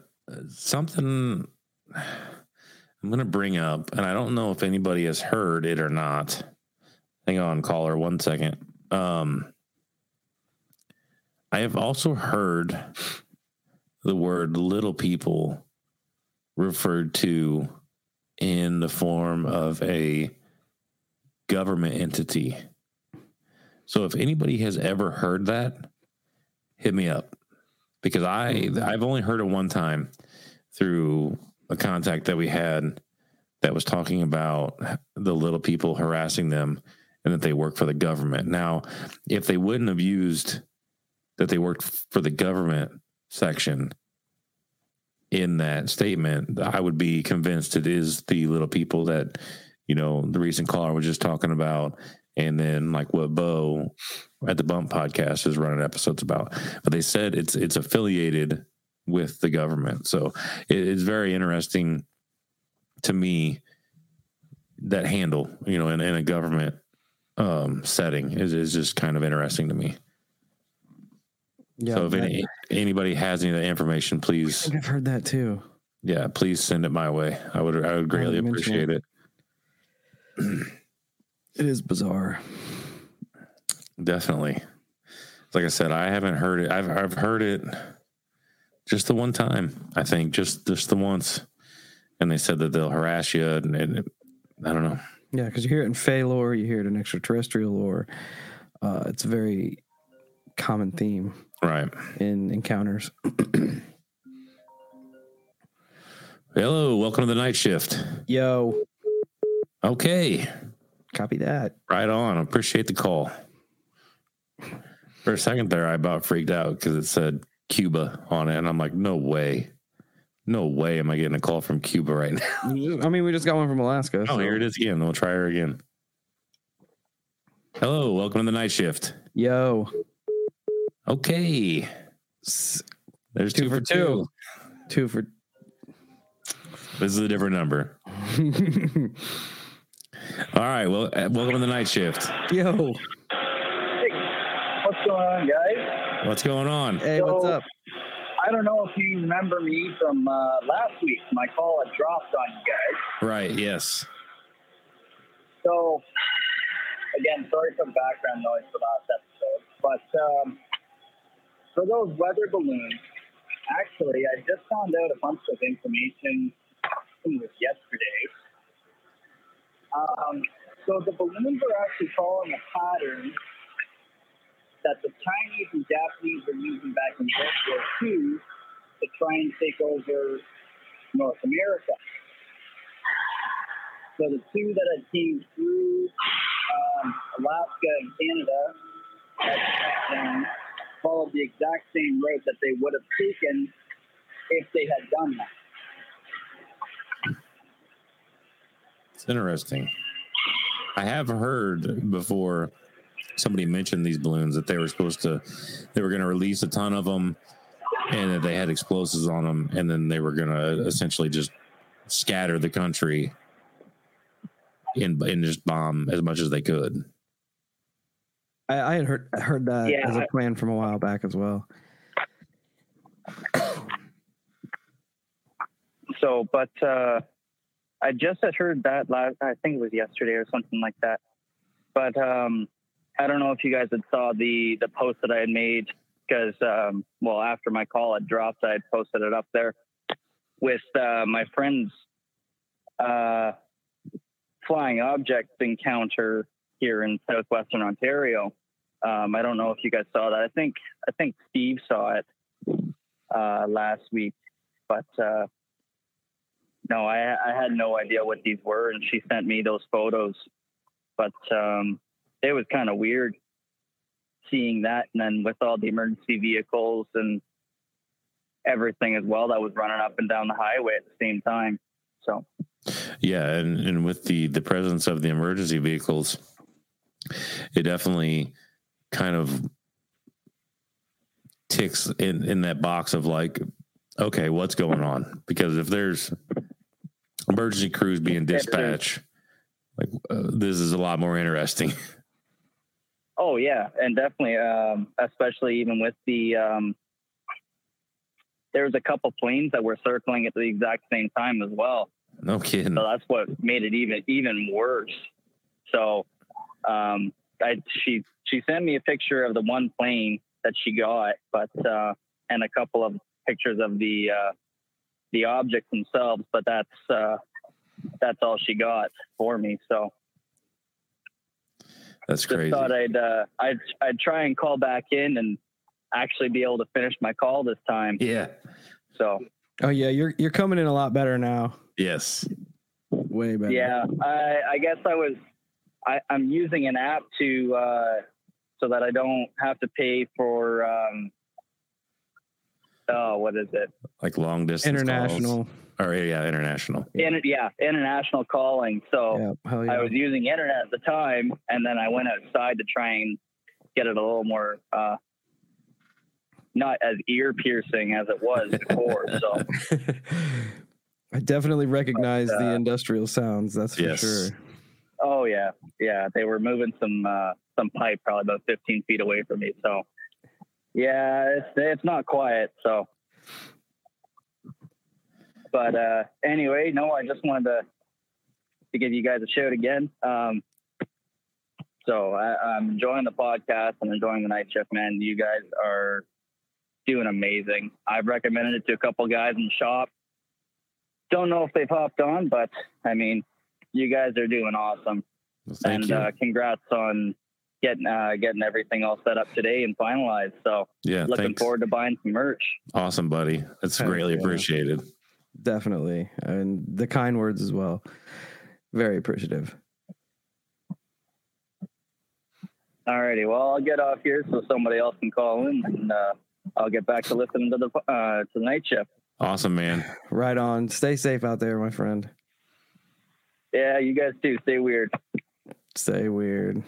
something I'm going to bring up, and I don't know if anybody has heard it or not. Hang on, caller, 1 second. I have also heard the word little people referred to in the form of a government entity. So if anybody has ever heard that, hit me up, because I've only heard it one time through a contact that we had that was talking about the little people harassing them and that they work for the government. Now, if they wouldn't have used that they worked for the government section in that statement, I would be convinced it is the little people that, you know, the recent caller was just talking about, and then like what Beau at the Bump Podcast is running episodes about. But they said it's affiliated with the government. So it's very interesting to me, that handle, you know, in a government setting is just kind of interesting to me. Yeah, so if anybody has any of that information, please. I think I've heard that too. Yeah, please send it my way. I would greatly appreciate it. It is bizarre. Definitely. Like I said, I haven't heard it. I've heard it just the one time, I think, just the once. And they said that they'll harass you, and I don't know. Yeah, because you hear it in Fey lore, you hear it in extraterrestrial lore. It's a very common theme, right, in encounters. Hello, welcome to the night shift. Yo. Okay. Copy that. Right on. Appreciate the call. For a second there, I about freaked out because it said Cuba on it, and I'm like, no way am I getting a call from Cuba right now. I mean, we just got one from Alaska. Oh, so here it is again. We'll try her again. Hello, welcome to the night shift. Yo. Okay. There's two for two. Two for... This is a different number. All right, well, welcome to the night shift. Yo. Hey, what's going on, guys? What's going on? Hey, what's up? I don't know if you remember me from last week. My call had dropped on you guys. Right, yes. So, again, sorry for the background noise for last episode, but for those weather balloons, actually, I just found out a bunch of information yesterday. So the balloons are actually following a pattern that the Chinese and Japanese were using back in World War II to try and take over North America. So the two that had came through Alaska and Canada followed the exact same route that they would have taken if they had done that. It's interesting. I have heard before somebody mentioned these balloons that they were going to release a ton of them, and that they had explosives on them, and then they were going to essentially just scatter the country and just bomb as much as they could. I had heard that as a plan from a while back as well. So, but I just had heard that last, I think it was yesterday or something like that. But I don't know if you guys had saw the post that I had made because, well, after my call had dropped, I had posted it up there with my friend's flying object encounter here in southwestern Ontario. I don't know if you guys saw that. I think Steve saw it last week, but no, I had no idea what these were, and she sent me those photos. But it was kind of weird seeing that, and then with all the emergency vehicles and everything as well that was running up and down the highway at the same time. So yeah, and with the presence of the emergency vehicles, it definitely kind of ticks in that box of like, okay, what's going on? Because if there's emergency crews being dispatched, like this is a lot more interesting. Oh yeah, and definitely, especially even with the there was a couple planes that were circling at the exact same time as well. No kidding. So that's what made it even worse. So she sent me a picture of the one plane that she got, but and a couple of pictures of the objects themselves, but that's all she got for me. So that's crazy. Just thought I'd try and call back in and actually be able to finish my call this time. Yeah. So. Oh yeah, you're coming in a lot better now. Yes. Way better. Yeah, I guess I'm using an app to so that I don't have to pay for what is it? Like long distance international calls. Or yeah, international. International calling. So yeah, yeah. I was using internet at the time, and then I went outside to try and get it a little more not as ear piercing as it was before. So I definitely recognize the industrial sounds. That's yes. for sure. Oh yeah. Yeah. They were moving some pipe probably about 15 feet away from me. So yeah, it's not quiet. So, but, anyway, no, I just wanted to give you guys a shout again. So I'm enjoying the podcast. I'm enjoying the night shift, man. You guys are doing amazing. I've recommended it to a couple guys in the shop. Don't know if they've hopped on, but I mean, you guys are doing awesome. Well, thank you. Congrats on getting everything all set up today and finalized. So yeah, looking forward to buying some merch. Awesome, buddy. That's greatly appreciated. Definitely. And the kind words as well. Very appreciative. Alrighty, well, I'll get off here so somebody else can call in, and I'll get back to listening to the night shift. Awesome, man. Right on. Stay safe out there, my friend. Yeah, you guys too. Stay weird. Stay weird.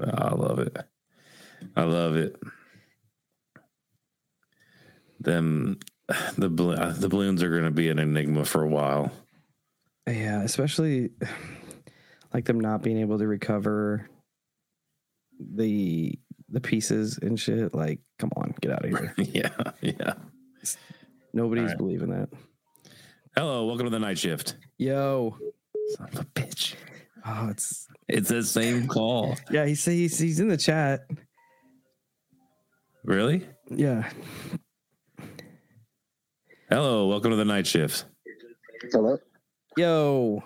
I love it. I love it. Them, the balloons are going to be an enigma for a while. Yeah, especially... like them not being able to recover the pieces and shit. Like, come on, get out of here. yeah. Nobody's right. Believing that. Hello, welcome to the night shift. Yo, son of a bitch. Oh, it's the same call. Yeah, he's in the chat. Really? Yeah. Hello, welcome to the night shift. Hello. Yo.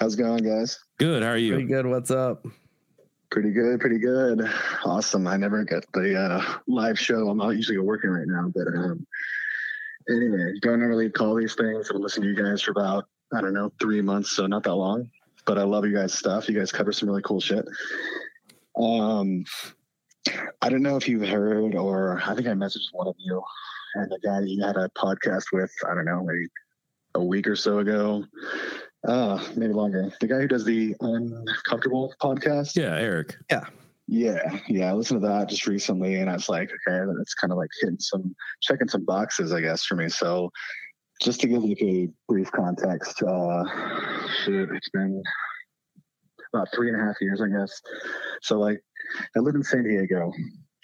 How's it going, guys? Good. How are you? Pretty good. What's up? Pretty good. Awesome. I never got the live show. I'm not usually working right now, but anyway, don't really call these things. I've been listening to you guys for about, 3 months, so not that long. But I love you guys' stuff. You guys cover some really cool shit. I don't know if you've heard, or I think I messaged one of you and the guy you had a podcast with, maybe a week or so ago. Maybe longer. The guy who does the Uncomfortable podcast. Yeah, Eric. Yeah. I listened to that just recently, and I was like, okay, that's kind of like checking some boxes, I guess, for me. So, just to give like a brief context, it's been about 3.5 years, I guess. So, like, I live in San Diego,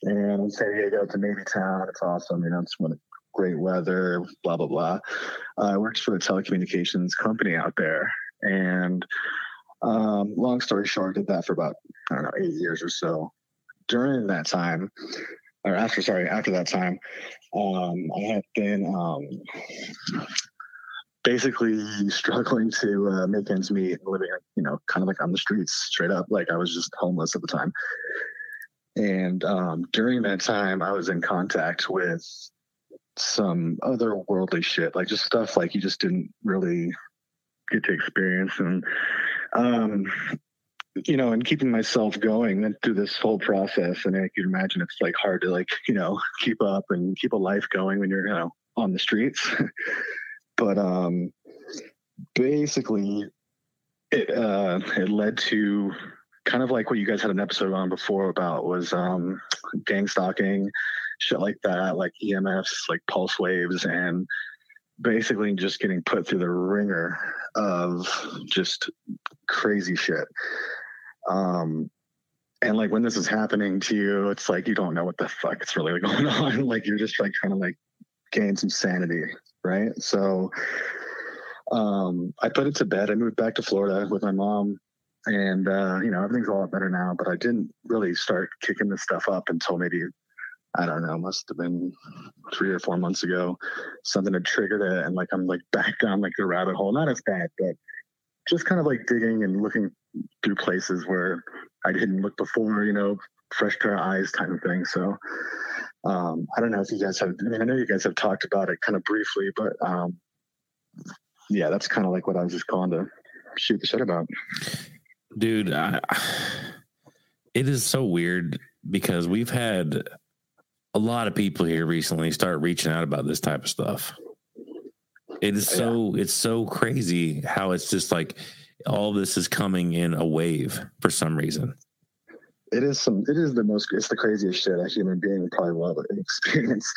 and in San Diego, it's a Navy town. It's awesome, It's one. Great weather, blah, blah, blah. I worked for a telecommunications company out there. And long story short, I did that for about, 8 years or so. during that time, or after that time, I had been basically struggling to make ends meet, living, you know, kind of like on the streets, straight up. Like, I was just homeless at the time. And during that time, I was in contact with some otherworldly shit, like just stuff like you just didn't really get to experience. And, you know, and keeping myself going through this whole process. And I can imagine it's like hard to, like, you know, keep up and keep a life going when you're, you know, on the streets. But basically, it led to kind of like what you guys had an episode on before about was gang stalking, shit like that, like EMFs, like pulse waves, and basically just getting put through the ringer of just crazy shit. And like when this is happening to you, it's like you don't know what the fuck is really going on. Like you're just like trying to like gain some sanity, right? So I put it to bed. I moved back to Florida with my mom, and you know, everything's a lot better now, but I didn't really start kicking this stuff up until maybe, I don't know, must have been 3 or 4 months ago. Something had triggered it, and like I'm like back down like the rabbit hole. Not as bad, but just kind of like digging and looking through places where I didn't look before, you know, fresh pair of eyes kind of thing. So I don't know if you guys have, I mean, I know you guys have talked about it kind of briefly, but yeah, that's kind of like what I was just calling to shoot the shit about. Dude, it is so weird because we've had a lot of people here recently start reaching out about this type of stuff. It is so, it's so crazy how it's just like all this is coming in a wave for some reason. It's the craziest shit a human being probably will ever experience.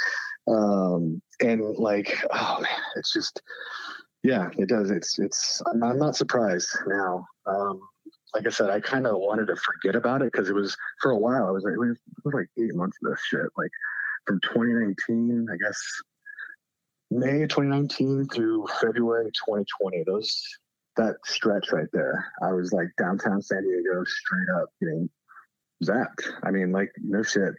And like, oh man, it's just, yeah, it does. It's, I'm not surprised now. Like I said, I kind of wanted to forget about it because it was for a while. I was like, it was like 8 months of this shit. Like from 2019, I guess May 2019 through February 2020. That stretch right there, I was like downtown San Diego, straight up getting zapped. I mean, like no shit.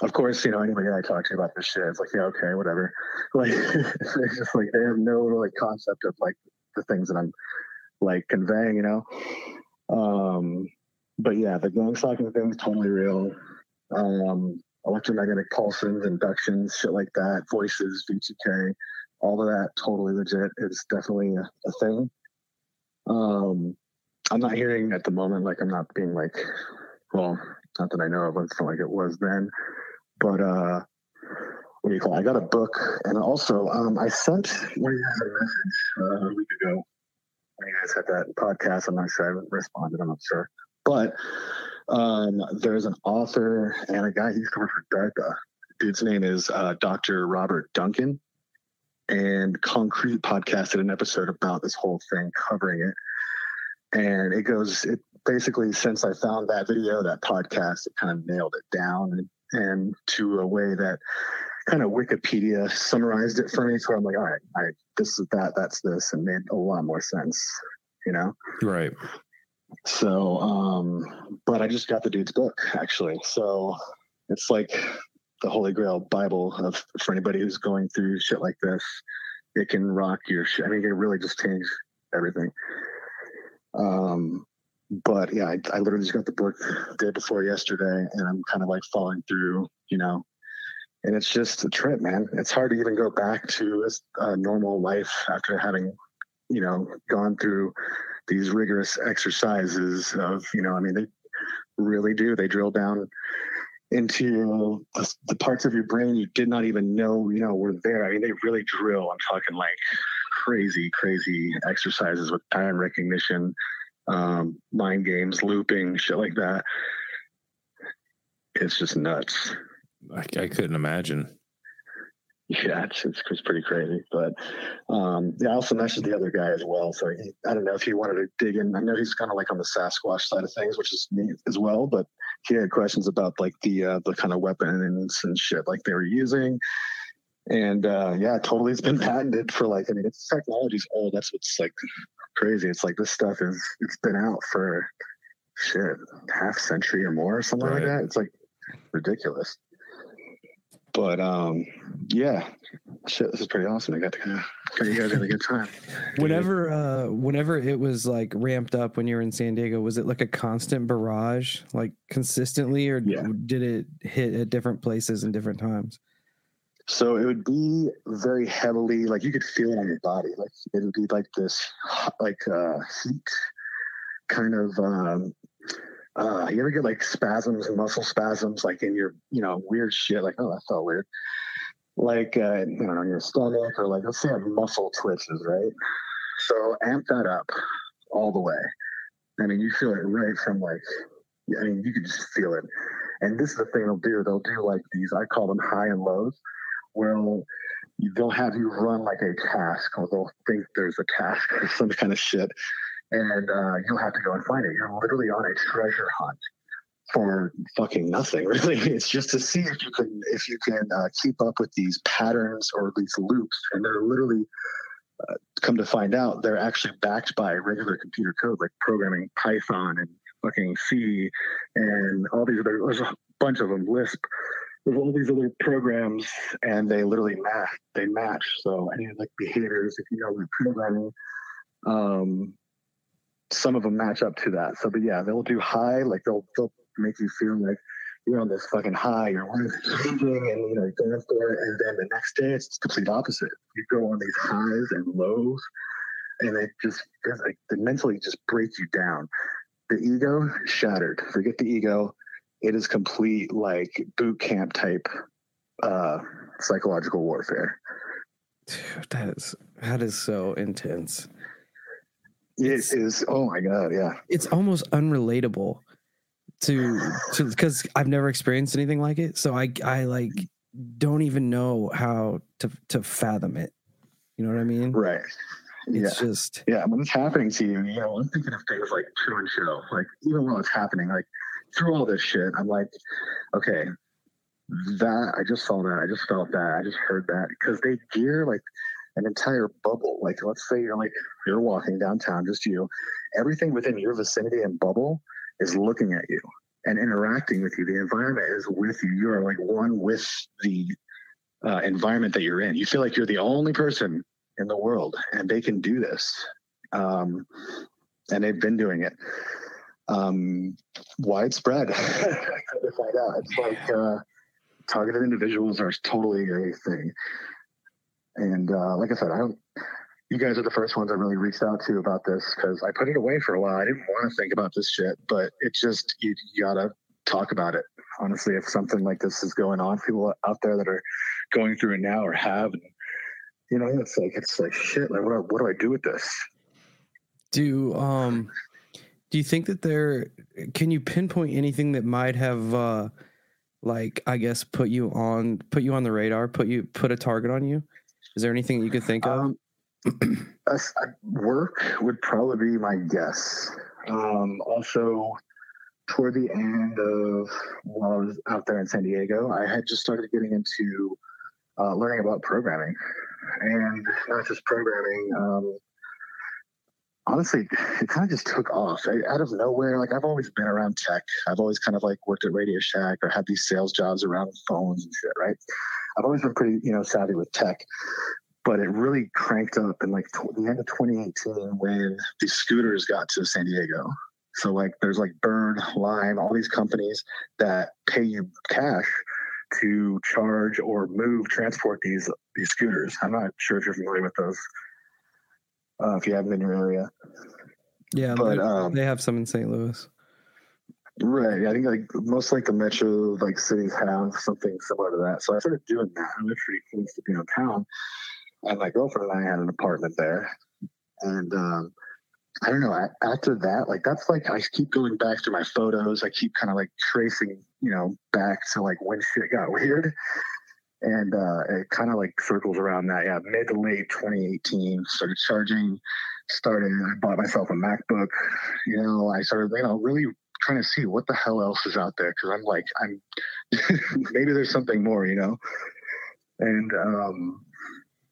Of course, you know, anybody I talk to about this shit, it's like, yeah, okay, whatever. Like it's just like they have no like concept of like the things that I'm like conveying, you know. But yeah, the gang stalking thing is totally real. Electromagnetic pulses, inductions, shit like that, voices, VTK, all of that, totally legit. It's definitely a thing. I'm not hearing at the moment, like I'm not being like, well, not that I know of, it's not like it was then, but what do you call it? I got a book, and also I sent one of you guys a message a week ago. You guys had that podcast. I'm not sure. I haven't responded. I'm not sure. But there's an author and a guy who used to work for DARPA. Dude's name is Dr. Robert Duncan. And Concrete Podcast did an episode about this whole thing, covering it. And it basically, since I found that video, that podcast, it kind of nailed it down and to a way that kind of Wikipedia summarized it for me. So I'm like, all right, this is that, that's this, and made a lot more sense, you know? Right. So, but I just got the dude's book actually. So it's like the Holy Grail Bible for anybody who's going through shit like this. It can rock your shit. I mean, it can really just change everything. But yeah, I literally just got the book the day before yesterday, and I'm kind of like following through, you know. And it's just a trip, man. It's hard to even go back to a normal life after having, you know, gone through these rigorous exercises of, you know, I mean, they really do. They drill down into the parts of your brain you did not even know, you know, were there. I mean, they really drill. I'm talking like crazy, crazy exercises with pattern recognition, mind games, looping, shit like that. It's just nuts. I couldn't imagine. Yeah, it's pretty crazy. But yeah, I also mentioned the other guy as well. So I don't know if he wanted to dig in. I know he's kind of like on the Sasquatch side of things, which is neat as well. But he had questions about like the kind of weapons and shit like they were using. And yeah, totally, it's been patented for like, I mean, it's technology's old. That's what's like crazy. It's like this stuff it's been out for shit, half century or more or something like that. It's like ridiculous. But yeah, shit, this is pretty awesome. I got to kind of, you guys had a good time. Whenever it was like ramped up when you were in San Diego, was it like a constant barrage, like consistently, or did it hit at different places and different times? So it would be very heavily, like you could feel it on your body. Like it would be like this, like heat kind of. You ever get like spasms, muscle spasms, like in your, you know, weird shit, like, oh, that felt weird. Like, I don't know, your stomach, or like, let's say a muscle twitches, right? So amp that up all the way. I mean, you feel it right from like, I mean, you can just feel it. And this is the thing they'll do. They'll do like these, I call them high and lows, where they'll have you run like a task, or they'll think there's a task or some kind of shit. And you'll have to go and find it. You're literally on a treasure hunt for fucking nothing, really. It's just to see if you can keep up with these patterns or these loops. And they're literally, come to find out, they're actually backed by regular computer code, like programming Python and fucking C and all these other, there's a bunch of them, Lisp. There's all these other programs, and they literally match. They match. So any like behaviors, if you know the programming, some of them match up to that. So, but yeah, they'll do high, like they'll make you feel like you're on this fucking high, you're leaving, and you know, you're going for it. And then the next day, it's the complete opposite. You go on these highs and lows, and it just, like, they mentally just break you down. The ego shattered. Forget the ego. It is complete like boot camp type psychological warfare. Dude, that is so intense. It is. Oh my God. Yeah. It's almost unrelatable to because I've never experienced anything like it. So I like don't even know how to fathom it. You know what I mean? Right. It's just. Yeah. When it's happening to you, you know, I'm thinking of things like true and show, like even while it's happening, like through all this shit, I'm like, okay, that I just saw that. I just felt that. I just heard that, because they gear like an entire bubble. Like, let's say you're walking downtown, just you. Everything within your vicinity and bubble is looking at you and interacting with you. The environment is with you. You are like one with the environment that you're in. You feel like you're the only person in the world, and they can do this. And they've been doing it. Widespread. It's like targeted individuals are totally a thing. And like I said, you guys are the first ones I really reached out to about this, because I put it away for a while. I didn't want to think about this shit, but it's just, you gotta talk about it. Honestly, if something like this is going on, people out there that are going through it now or have, and, you know, it's like shit. Like, what do I do with this? Do you think that can you pinpoint anything that might have like, I guess, put you on the radar, put a target on you? Is there anything you could think of? Work would probably be my guess. Also, toward the end of while I was out there in San Diego, I had just started getting into learning about programming, and not just programming. Honestly, it kind of just took off out of nowhere. Like, I've always been around tech. I've always kind of like worked at Radio Shack or had these sales jobs around phones and shit, right? I've always been pretty, you know, savvy with tech, but it really cranked up in like the end of 2018 when the scooters got to San Diego. So like, there's like Bird, Lime, all these companies that pay you cash to charge or transport these scooters. I'm not sure if you're familiar with those, if you haven't been in your area. Yeah, but they have some in St. Louis. Right. I think like most like the metro like cities have something similar to that. So I started doing that. I lived pretty close to downtown, and my girlfriend and I had an apartment there. And I don't know, after that, like that's like I keep going back through my photos. I keep kind of like tracing, you know, back to like when shit got weird. And it kind of like circles around that. Yeah, mid to late 2018, started charging, I bought myself a MacBook. You know, I started, you know, really trying to see what the hell else is out there, because I'm like, maybe there's something more, you know. And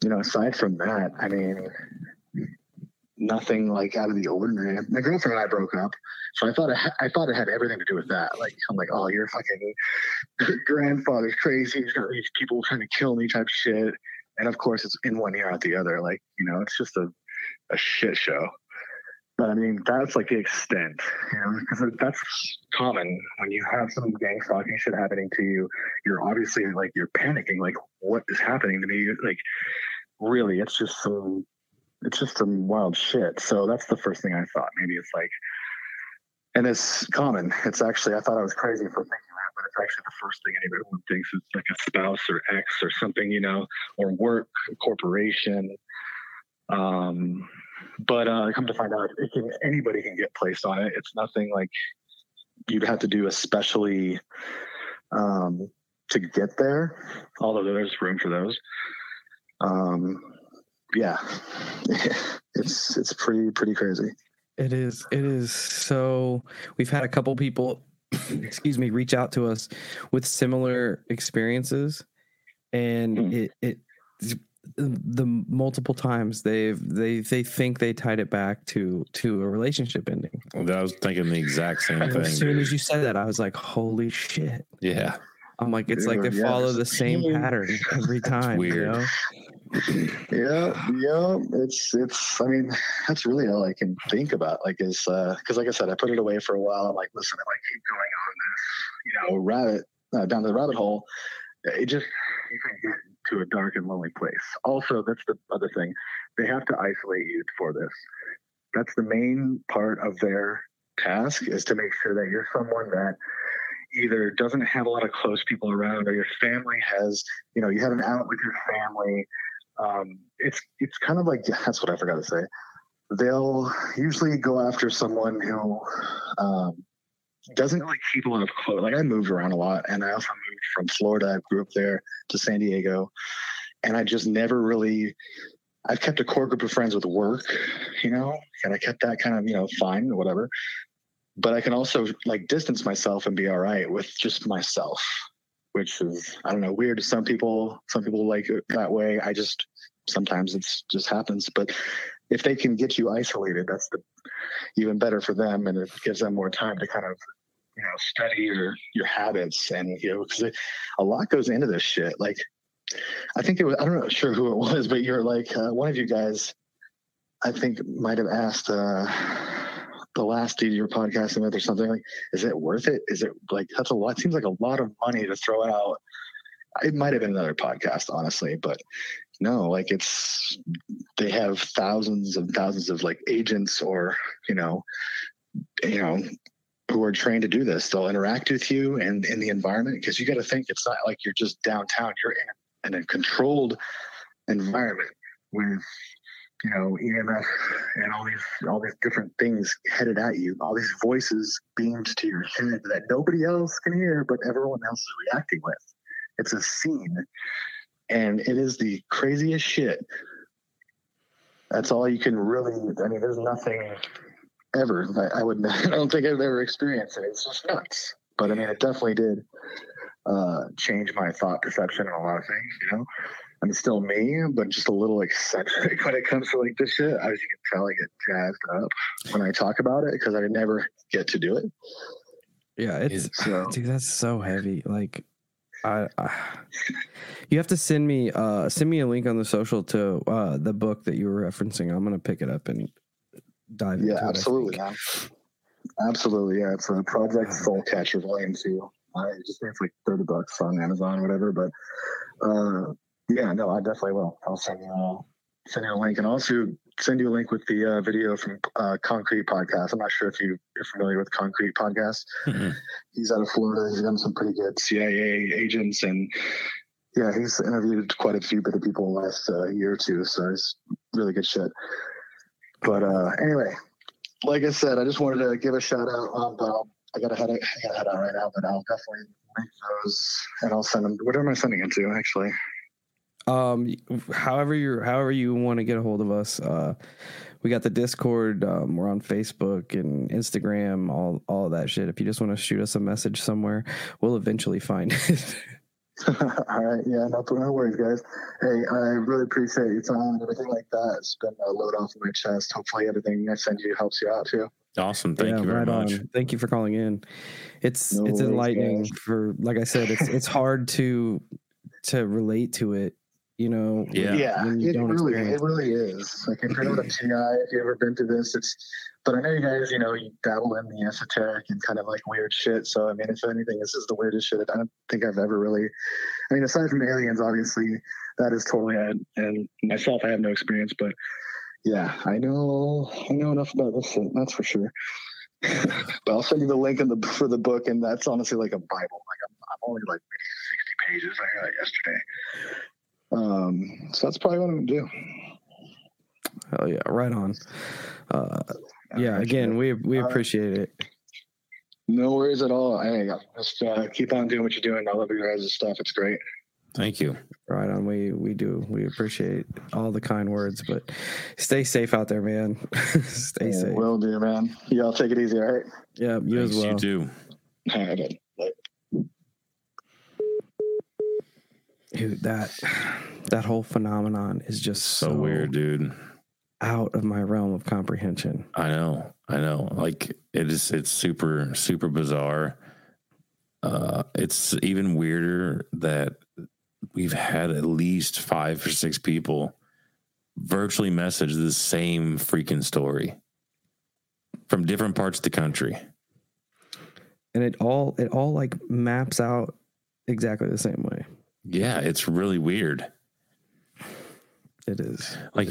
you know, aside from that, I mean, nothing like out of the ordinary. My girlfriend and I broke up, so I thought it had everything to do with that. Like, I'm like, oh, your fucking grandfather's crazy. He's got these people trying to kill me type shit. And of course, it's in one ear out the other. Like, you know, it's just a shit show. But I mean, that's like the extent, you know, because that's common when you have some gang stalking shit happening to you. You're obviously like, you're panicking. Like, what is happening to me? Like, really, it's just some wild shit. So that's the first thing I thought. Maybe it's like, and it's common. It's actually, I thought I was crazy for thinking that, but it's actually the first thing anyone thinks. It's like a spouse or ex or something, you know, or work, corporation. But come to find out, anybody can get placed on it. It's nothing like you'd have to do especially to get there, although there's room for those. Yeah, it's pretty crazy. It is. So we've had a couple people, excuse me, reach out to us with similar experiences, and it the multiple times they think they tied it back to a relationship ending. I was thinking the exact same thing. As soon as you said that, I was like, holy shit. Yeah. I'm like, it's like they follow the same pattern every time. Weird. You know? Yeah. It's, I mean, that's really all I can think about. Like, is, cause like I said, I put it away for a while. I'm like, listen, if I keep going on this, you know, down the rabbit hole, it just, you can get to a dark and lonely place. Also, that's the other thing. They have to isolate you for this. That's the main part of their task, is to make sure that you're someone that either doesn't have a lot of close people around, or your family has, you know, you had an out with your family. It's kind of like, that's what I forgot to say. They'll usually go after someone who doesn't really keep a lot of close. Like, I moved around a lot, and I also moved from Florida. I grew up there, to San Diego, and I just never really, I've kept a core group of friends with work, you know, and I kept that kind of, you know, fine or whatever. But I can also like distance myself and be all right with just myself, which is, I don't know, weird to some people. Some people like it that way. I just, sometimes it's just happens. But if they can get you isolated, that's even better for them. And it gives them more time to kind of, you know, study your habits. And, you know, because a lot goes into this shit. Like, I think it was, I'm not sure who it was, but you're like, one of you guys, I think might have asked, the last dude your podcast or something, like, is it worth it? Is it like, that's a lot, seems like a lot of money to throw out. It might've been another podcast, honestly, but no, like it's, they have thousands and thousands of like agents or, you know, who are trained to do this. They'll interact with you and in the environment. Cause you got to think, it's not like you're just downtown, you're in a controlled environment with, you know, EMF and all these different things headed at you, all these voices beamed to your head that nobody else can hear, but everyone else is reacting with. It's a scene, and it is the craziest shit. That's all you can really, I mean, there's nothing ever I don't think I've ever experienced it. It's just nuts. But I mean, it definitely did change my thought perception and a lot of things, you know. I'm still me, but just a little eccentric when it comes to like this shit. As you can tell, I get jazzed up when I talk about it because I never get to do it. Yeah, dude, that's so heavy. Like, you have to send me a link on the social to the book that you were referencing. I'm gonna pick it up and dive into it. Yeah, absolutely, man. Absolutely, yeah. It's a Project Soul Catcher Volume 2. I just think it's like $30 on Amazon, or whatever, but. Yeah, no, I definitely will. I'll send you a link, and also send you a link with the video from Concrete Podcast. I'm not sure if you're familiar with Concrete Podcast. Mm-hmm. He's out of Florida. He's done some pretty good CIA agents, and yeah, he's interviewed quite a few bit of people in the last year or two, so it's really good shit. But anyway, like I said, I just wanted to give a shout out. I gotta head out right now, but I'll definitely link those, and I'll send them. Whatever I'm sending them to, actually. However you want to get a hold of us, we got the Discord, we're on Facebook and Instagram, all of that shit. If you just want to shoot us a message somewhere, we'll eventually find it. All right. Yeah, no worries, guys. Hey, I really appreciate your time and everything like that. It's been a load off of my chest. Hopefully everything I send you helps you out too. Awesome. Thank you very much. Thank you for calling in. It's enlightening for, like I said, it's hard to relate to it, you know. Yeah. It really is. Like, if you're not a TI, if you've ever been to this, but I know you guys, you know, you dabble in the esoteric and kind of like weird shit. So, I mean, if anything, this is the weirdest shit that I don't think I've ever really, I mean, aside from aliens, obviously that is totally, and myself, I have no experience, but yeah, I know enough about this shit. That's for sure. But I'll send you the link for the book. And that's honestly like a Bible. Like I'm only like maybe 60 pages. I got it yesterday. So that's probably what I'm going to do. Hell yeah. Right on. Yeah, again, we appreciate it. No worries at all. Hey, just keep on doing what you're doing. I love your guys' stuff. It's great. Thank you. Right on. We do. We appreciate all the kind words, but stay safe out there, man. Stay safe. Will do, man. Y'all take it easy, all right? Yeah, you as well. You too. All right, then. Dude, that whole phenomenon is just so weird, dude. Out of my realm of comprehension. I know. Like, it's super, super bizarre. It's even weirder that we've had at least 5 or 6 people virtually message the same freaking story from different parts of the country. And it all like maps out exactly the same way. Yeah, it's really weird. It is. Like,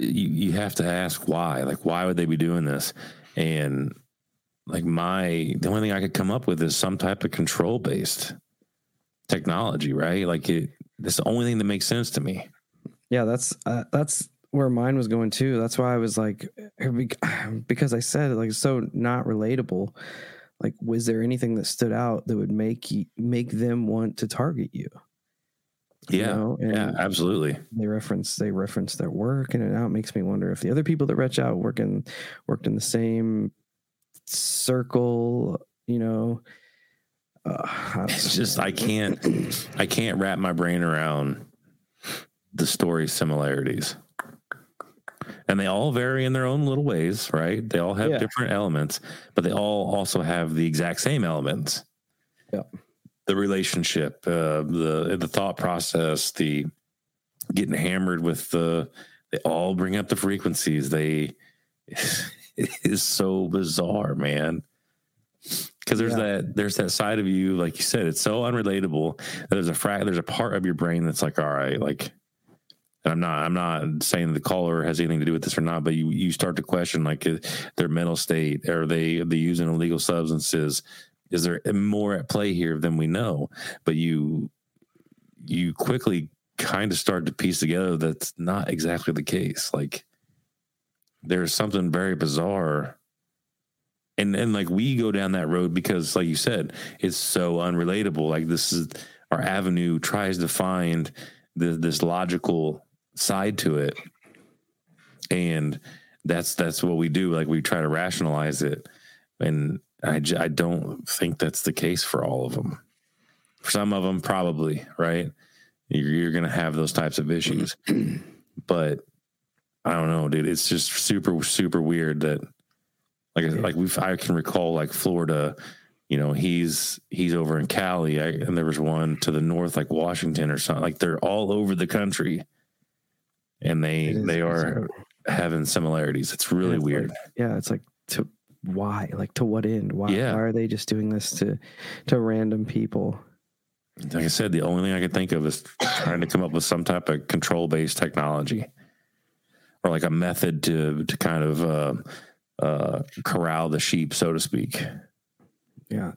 you have to ask why. Like, why would they be doing this? And like the only thing I could come up with is some type of control-based technology, right? Like, that's the only thing that makes sense to me. Yeah, that's where mine was going too. That's why I was like, because I said like so not relatable. Like, was there anything that stood out that would make them want to target you? Yeah, yeah, absolutely. They reference their work, and now it makes me wonder if the other people that reach out worked in the same circle. You know, I can't wrap my brain around the story similarities, and they all vary in their own little ways, right? They all have different elements, but they all also have the exact same elements. Yeah. The relationship, the thought process, the getting hammered with they all bring up the frequencies. It is so bizarre, man. Because there's that side of you, like you said, it's so unrelatable. There's a part of your brain that's like, all right, like, and I'm not saying the caller has anything to do with this or not, but you start to question like their mental state. Are they using illegal substances? Is there more at play here than we know? But you quickly kind of start to piece together that's not exactly the case. Like, there's something very bizarre. And like, we go down that road because, like you said, it's so unrelatable. Like, this is our avenue, tries to find this logical side to it. And that's what we do. Like, we try to rationalize it, and I don't think that's the case for all of them. For some of them, probably, right? You're going to have those types of issues. But I don't know, dude. It's just super, super weird that, I can recall, like, Florida, you know, he's over in Cali, and there was one to the north, like Washington or something. Like, they're all over the country, and they are having similarities. It's really weird. Like, yeah, it's like to... Why? Like, to what end? Why are they just doing this to random people? Like I said, the only thing I could think of is trying to come up with some type of control-based technology, or like a method to kind of corral the sheep, so to speak. Yeah,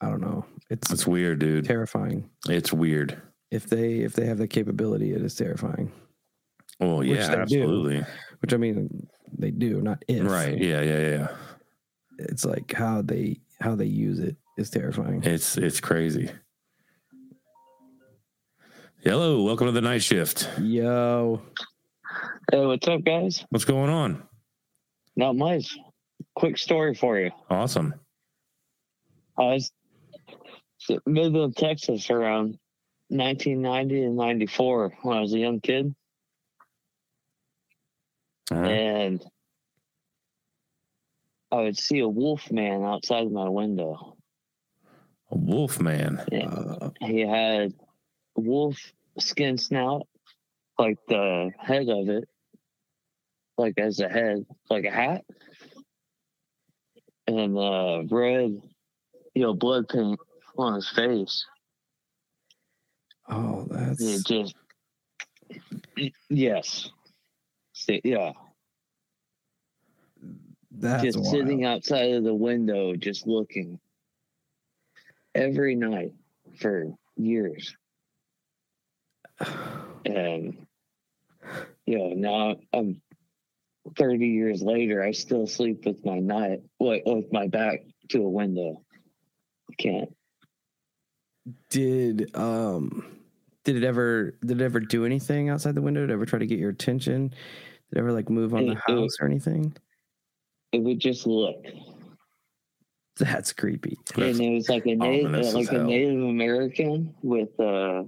I don't know. It's weird, dude. Terrifying. It's weird. If they have the capability, it is terrifying. Oh, yeah, absolutely. Which, I mean, they do, not if. Right. Yeah. It's like how they use it is terrifying. It's crazy. Hello, welcome to the night shift. Yo. Hey, what's up, guys? What's going on? Not much. Quick story for you. Awesome. I was Midland, Texas around 1990 and 94 when I was a young kid. Uh-huh. And I would see a wolf man outside my window. A wolf man? Yeah. He had wolf skin snout, like the head of it, like as a head, like a hat. And red, blood paint on his face. Oh, that's... Yes. Yeah. That's just wild. Sitting outside of the window, just looking every night for years. And, now I'm 30 years later, I still sleep with my back to a window. I can't. Did it ever do anything outside the window? Did it ever try to get your attention? Did it ever move on the house or anything? It would just look. That's creepy. And it was a Native American with a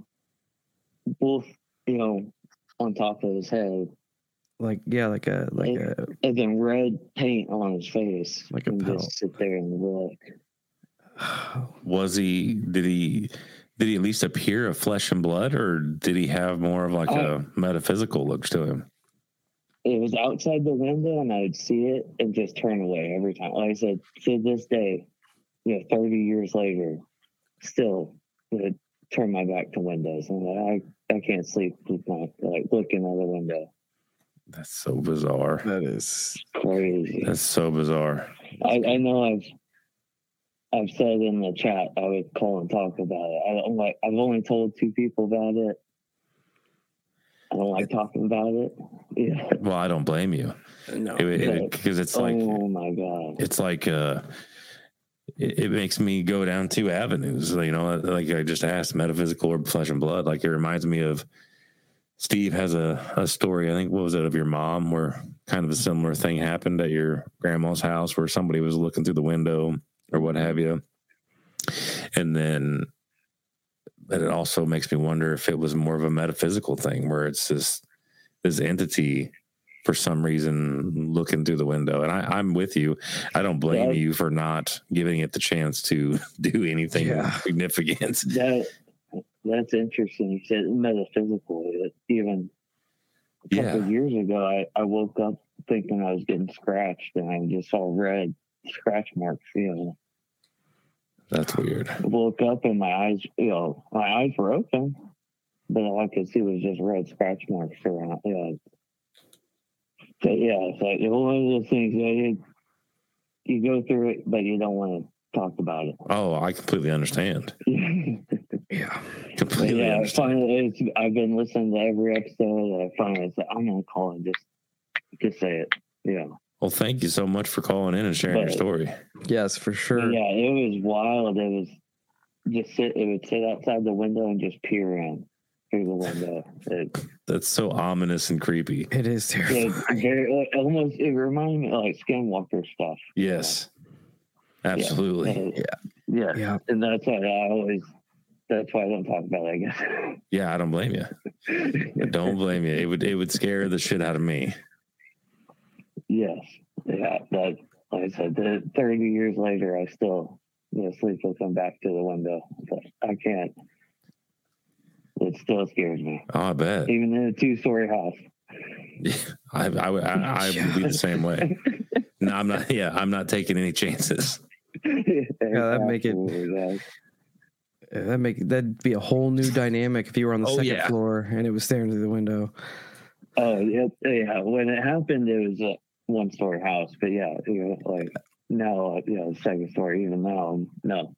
wolf, on top of his head. And then red paint on his face. Like a pelt. Just sit there and look. Did he at least appear of flesh and blood, or did he have more of a metaphysical look to him? It was outside the window, and I would see it and just turn away every time. Like I said, to this day, 30 years later, still would turn my back to windows. I'm like, I can't sleep with my looking out the window. That's so bizarre. That is crazy. That's so bizarre. I know I've said in the chat I would call and talk about it. I've only told two people about it. I don't like talking about it. Yeah. Well, I don't blame you. No, because it's oh my god, it's it makes me go down two avenues. Like I just asked, metaphysical or flesh and blood. Like it reminds me of Steve has a story. I think what was it of your mom, where kind of a similar thing happened at your grandma's house, where somebody was looking through the window or what have you. And then it also makes me wonder if it was more of a metaphysical thing where it's just this entity for some reason looking through the window. And I'm with you. I don't blame you for not giving it the chance to do anything significant. That's interesting. You said metaphysical. Even a couple of years ago, I woke up thinking I was getting scratched, and I just saw red scratch marks. That's weird. I woke up and my eyes were open, but all I could see was just red scratch marks around. It's one of those things you go through it, but you don't want to talk about it. Oh, I completely understand. Yeah, completely. Yeah, finally, I've been listening to every episode. I finally said, I'm gonna call and just say it. Yeah. Well, thank you so much for calling in and sharing your story. Yes, for sure. Yeah, it was wild. It was it would sit outside the window and just peer in through the window. That's so ominous and creepy. It is terrifying. It reminded me of Skinwalker stuff. Yes, absolutely. Yeah. And that's what I always. That's why I don't talk about it, I guess. Yeah, I don't blame you. Don't blame you. It would scare the shit out of me. Yes. Yeah. That, like I said, 30 years later, I still sleep looking back to the window. But I can't. It still scares me. Oh, I bet. Even in a 2-story house. Yeah, I would be the same way. No, I'm not. Yeah, I'm not taking any chances. That'd make it. Exactly. That'd be a whole new dynamic if you were on the second floor and it was staring through the window. Oh yeah. When it happened, it was a 1-story house, but now, second story. Even now, no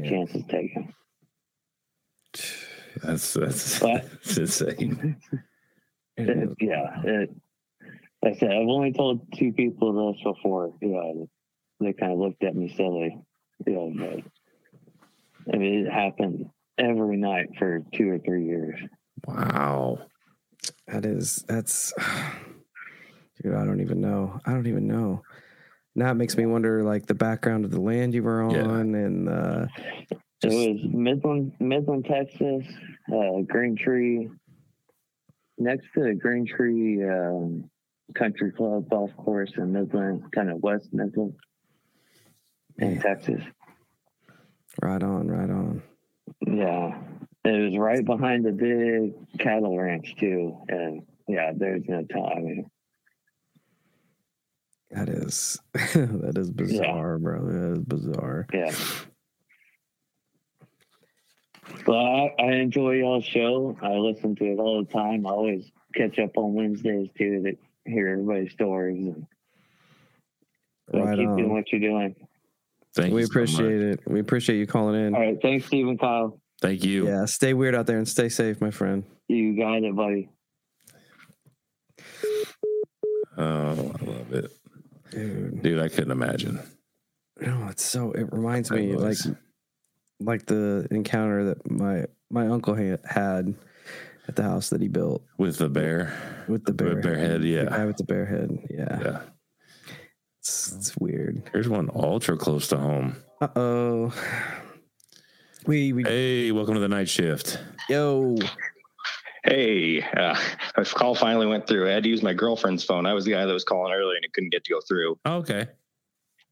chances taken. That's insane. I said I've only told two people this before. They kind of looked at me silly. I mean, it happened every night for 2 or 3 years. Wow. That's dude, I don't even know. Now it makes me wonder, like, the background of the land you were on. Yeah. And it was Midland, Texas, Green Tree. Next to the Green Tree Country Club golf course in Midland, kind of West Midland in Texas. Right on. Yeah. It was right behind the big cattle ranch, too. And, yeah, there's no time. That is bizarre, yeah. Bro. That is bizarre. Yeah. Well, I enjoy y'all's show. I listen to it all the time. I always catch up on Wednesdays, too, to hear everybody's stories. And right keep on. Doing what you're doing. Thank you. We appreciate it. We appreciate you calling in. All right. Thanks, Steve and Kyle. Thank you. Yeah. Stay weird out there and stay safe, my friend. You got it, buddy. Oh, I love it. Dude, I couldn't imagine. No, it reminds me like the encounter that my uncle had at the house that he built. With the bear head, yeah. The guy with the bear head, yeah. It's weird. Here's one ultra close to home. Uh-oh. Hey, welcome to the night shift. Yo. Hey, my call finally went through. I had to use my girlfriend's phone. I was the guy that was calling earlier and it couldn't get to go through. Oh, okay.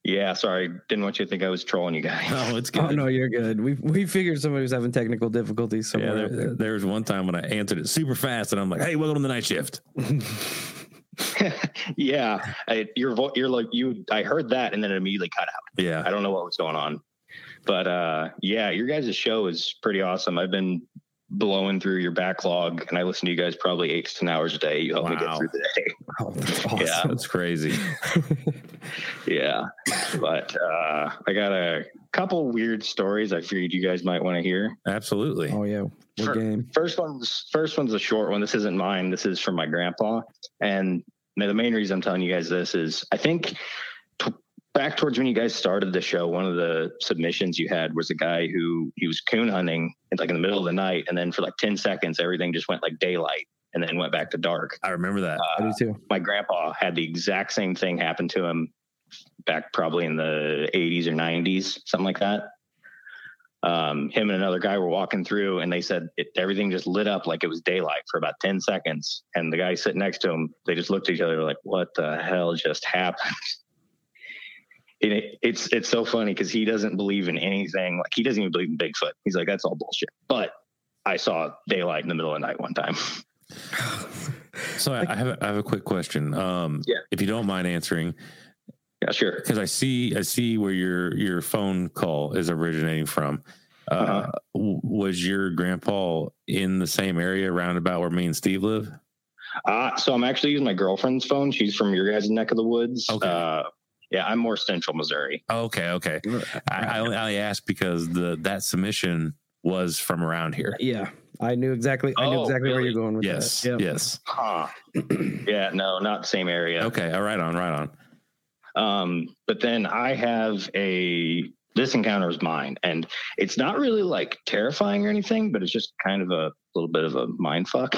Yeah, sorry. Didn't want you to think I was trolling you guys. Oh, it's good. Oh, no, you're good. We figured somebody was having technical difficulties somewhere. Yeah, there was one time when I answered it super fast and I'm like, hey, welcome to the night shift. Yeah. I heard that and then it immediately cut out. Yeah. I don't know what was going on. But, yeah, your guys' show is pretty awesome. I've been blowing through your backlog, and I listen to you guys probably 8 to 10 hours a day. You help me get through the day. Oh, that's awesome. Yeah, that's crazy. Yeah. But I got a couple weird stories I figured you guys might want to hear. Absolutely. Oh, yeah. First one's a short one. This isn't mine. This is from my grandpa. And the main reason I'm telling you guys this is I think back towards when you guys started the show, one of the submissions you had was a guy who he was coon hunting in the middle of the night. And then for 10 seconds, everything just went daylight and then went back to dark. I remember that. I do too. My grandpa had the exact same thing happen to him back probably in the 80s or 90s, something like that. Him and another guy were walking through and they said everything just lit up like it was daylight for about 10 seconds. And the guy sitting next to him, they just looked at each other like, what the hell just happened? It's so funny because he doesn't believe in anything. He doesn't even believe in Bigfoot. He's like, that's all bullshit. But I saw daylight in the middle of the night one time. So I have a quick question. If you don't mind answering. Yeah, sure. Because I see where your phone call is originating from. Was your grandpa in the same area around about where me and Steve live? So I'm actually using my girlfriend's phone. She's from your guys' neck of the woods. Okay. Yeah, I'm more central Missouri. Okay. I asked because that submission was from around here. Yeah, I knew exactly. Where you're going with that. Yep. Yes. Huh. Yeah. No, not the same area. Okay. Right on. But then I have this encounter is mine, and it's not really terrifying or anything, but it's just kind of a little bit of a mind fuck.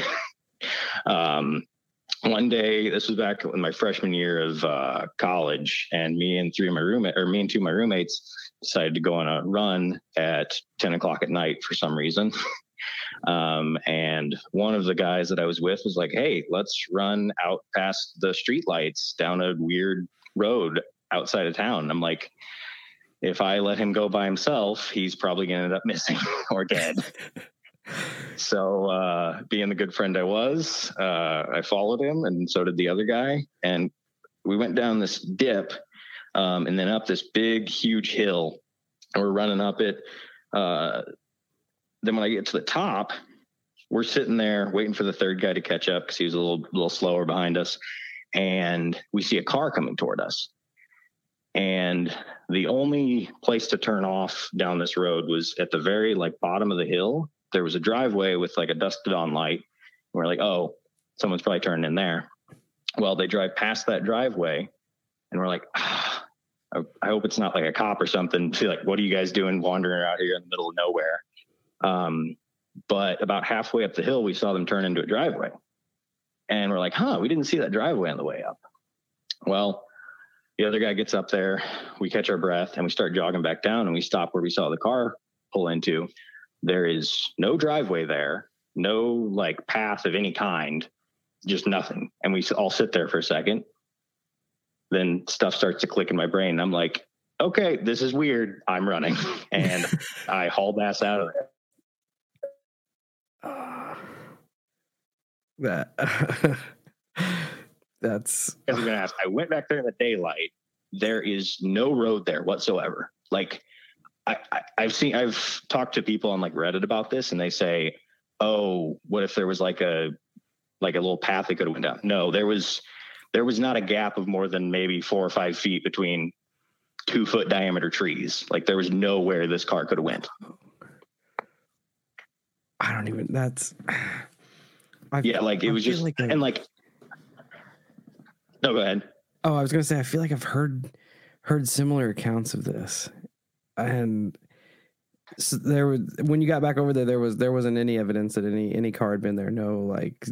One day, this was back in my freshman year of college, and me and two of my roommates decided to go on a run at 10 o'clock at night for some reason. And one of the guys that I was with was like, hey, let's run out past the streetlights down a weird road outside of town. And I'm like, if I let him go by himself, he's probably going to end up missing or dead. So, being the good friend I was, I followed him, and so did the other guy. And we went down this dip, and then up this big, huge hill, and we're running up it. Then when I get to the top, we're sitting there waiting for the third guy to catch up because he was a little slower behind us. And we see a car coming toward us. And the only place to turn off down this road was at the very bottom of the hill. There was a driveway with a dusted on light. We're like, oh, someone's probably turned in there. Well, they drive past that driveway and we're like, I hope it's not a cop or something. She's like, what are you guys doing wandering out here in the middle of nowhere? But about halfway up the hill, we saw them turn into a driveway and we're like, we didn't see that driveway on the way up. Well, The other guy gets up there, we catch our breath, and we start jogging back down, and we stop where we saw the car pull into. There is no driveway there, no like path of any kind, just nothing. And we all sit there for a second. Then stuff starts to click in my brain. I'm like, okay, this is weird. I'm running. And I hauled ass out of there. That's because I'm gonna ask. I went back there in the daylight. There is no road there whatsoever. Like I've talked to people on like Reddit about this, and they say, "Oh, what if there was like a little path they could have went down?" No, there was not a gap of more than maybe 4 or 5 feet between 2-foot diameter trees. Like there was nowhere this car could have went. I don't even. That's. No, go ahead. Oh, I was going to say, I feel like I've heard similar accounts of this. And so there was, when you got back over there, there wasn't any evidence that any car had been there. No, like,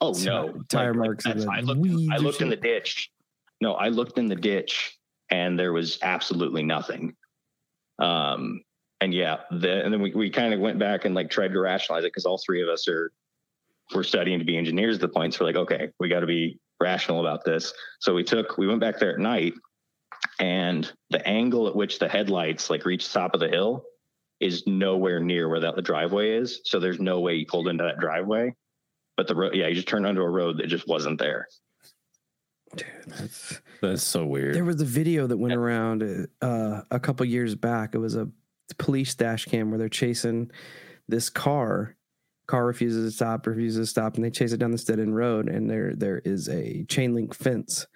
oh, no tire marks. I looked in the ditch. No, I looked in the ditch and there was absolutely nothing. And yeah, and then we kind of went back and like tried to rationalize it. Cause all three of us we're studying to be engineers at the point. So we're like, okay, we got to be rational about this. So we went back there at night, and the angle at which the headlights like reach the top of the hill is nowhere near where the driveway is. So there's no way you pulled into that driveway, but the road, you just turned onto a road that just wasn't there. Dude, that's so weird. There was a video that went around a couple years back. It was a police dash cam where they're chasing this car. Car refuses to stop, and they chase it down this dead end road, and there is a chain link fence.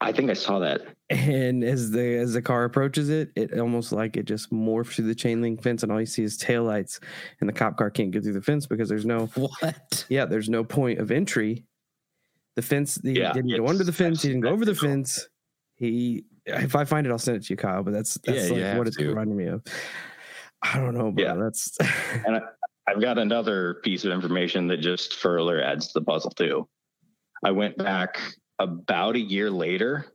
I think I saw that. And as the car approaches it, it almost like it just morphs through the chain link fence, and all you see is taillights, and the cop car can't get through the fence because there's no what? Yeah, there's no point of entry. The fence, he didn't go under the fence, he didn't go over the fence. If I find it, I'll send it to you, Kyle, but that's what it's reminding me of. I don't know, bro. Yeah. That's and I've got another piece of information that just further adds to the puzzle too. I went back about a year later,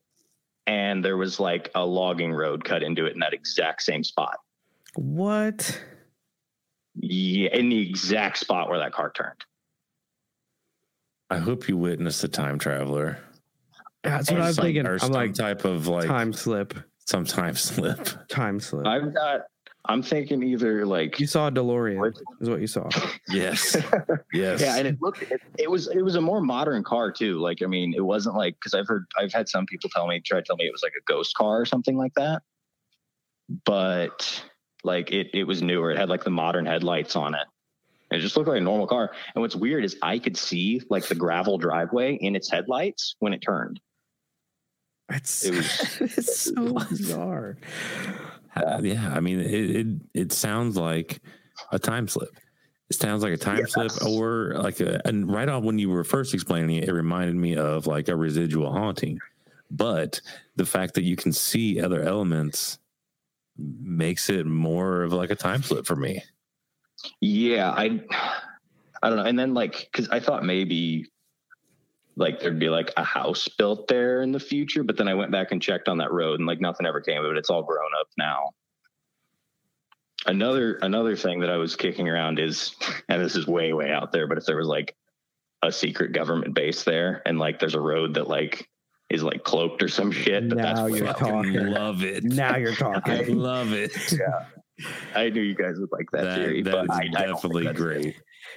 and there was like a logging road cut into it in that exact same spot. What? Yeah, in the exact spot where that car turned. I hope you witnessed a time traveler. That's what I'm thinking. Or some type of like time slip. Some time slip. I've got. I'm thinking either like you saw a DeLorean is what you saw. Yes. Yeah, and it was a more modern car too. Like, I mean, it wasn't like because I've had some people try to tell me it was like a ghost car or something like that. But like it was newer. It had like the modern headlights on it. It just looked like a normal car. And what's weird is I could see like the gravel driveway in its headlights when it turned. It's so bizarre. Yeah, I mean, it sounds like a time slip. It sounds like a time slip, or like and right off when you were first explaining it, it reminded me of like a residual haunting. But the fact that you can see other elements makes it more of like a time slip for me. Yeah, I don't know. And then like, because I thought maybe like there'd be like a house built there in the future, but then I went back and checked on that road, and like nothing ever came of it. It's all grown up now. Another thing that I was kicking around is, and this is way, way out there, but if there was like a secret government base there, and like there's a road that like is like cloaked or some shit, but now that's you're talking. Love it. Now you're talking. I love it. Yeah, I knew you guys would like that theory. That but is definitely great. It.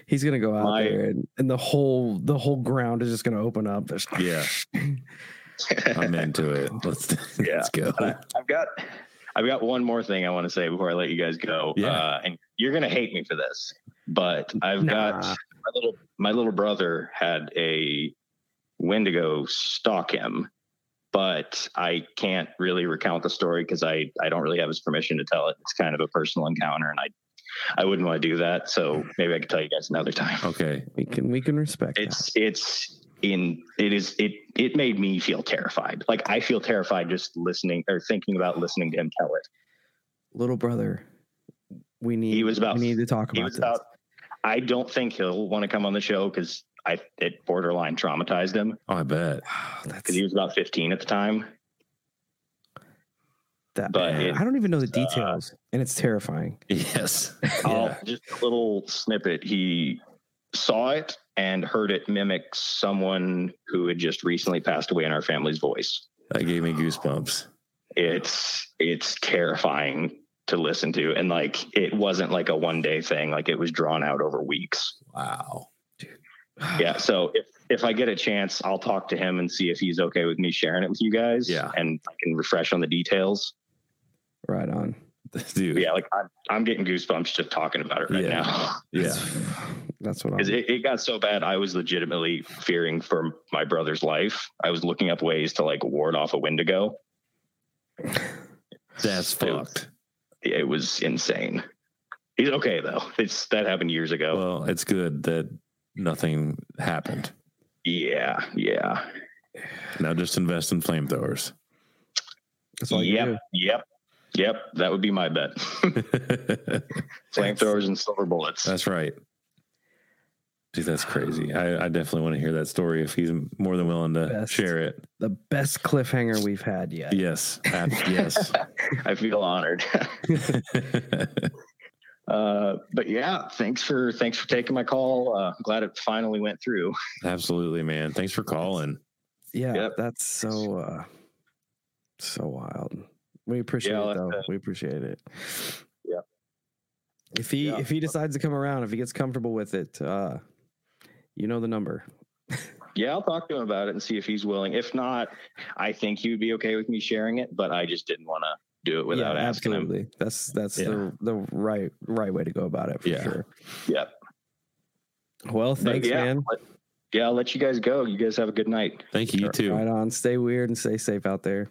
He's gonna go out there, and the whole ground is just gonna open up. Yeah, I'm into it. Let's go. I've got one more thing I want to say before I let you guys go. Yeah. And you're gonna hate me for this, but I've got my little brother had a Wendigo stalk him, but I can't really recount the story because I don't really have his permission to tell it. It's kind of a personal encounter, and I wouldn't want to do that, so maybe I can tell you guys another time. Okay, we can respect. It made me feel terrified. Like I feel terrified just listening or thinking about listening to him tell it. Little brother, we need to talk about this. I don't think he'll want to come on the show because it borderline traumatized him. Oh, I bet. Because he was about 15 at the time. But I don't even know the details, and it's terrifying. Yes. Just a little snippet. He saw it and heard it mimic someone who had just recently passed away in our family's voice. That gave me goosebumps. It's terrifying to listen to. And like, it wasn't like a one day thing. Like, it was drawn out over weeks. Wow. Yeah. So if I get a chance, I'll talk to him and see if he's okay with me sharing it with you guys. Yeah. And I can refresh on the details. Right on. Dude. Yeah. Like I'm getting goosebumps just talking about it right now. Yeah. That's what I'm saying. It got so bad. I was legitimately fearing for my brother's life. I was looking up ways to like ward off a Wendigo. That's fucked. It was insane. He's okay though. That happened years ago. Well, it's good that nothing happened. Yeah. Now just invest in flamethrowers. That's all you do. Yep. That would be my bet. Flamethrowers and silver bullets. That's right. Dude, that's crazy. I definitely want to hear that story if he's more than willing to share it. The best cliffhanger we've had yet. Yes. Yes. I feel honored. But yeah, thanks for taking my call. Glad it finally went through. Absolutely, man. Thanks for calling. Yeah. Yep. That's so wild. We appreciate it though. We appreciate it. Yeah. If he decides to come around, if he gets comfortable with it, you know the number. Yeah. I'll talk to him about it and see if he's willing. If not, I think he would be okay with me sharing it, but I just didn't want to do it without asking him. That's the right way to go about it for sure. Yep. Well, thanks, man. I'll let you guys go. You guys have a good night. Thank you. You too. Right on. Stay weird and stay safe out there.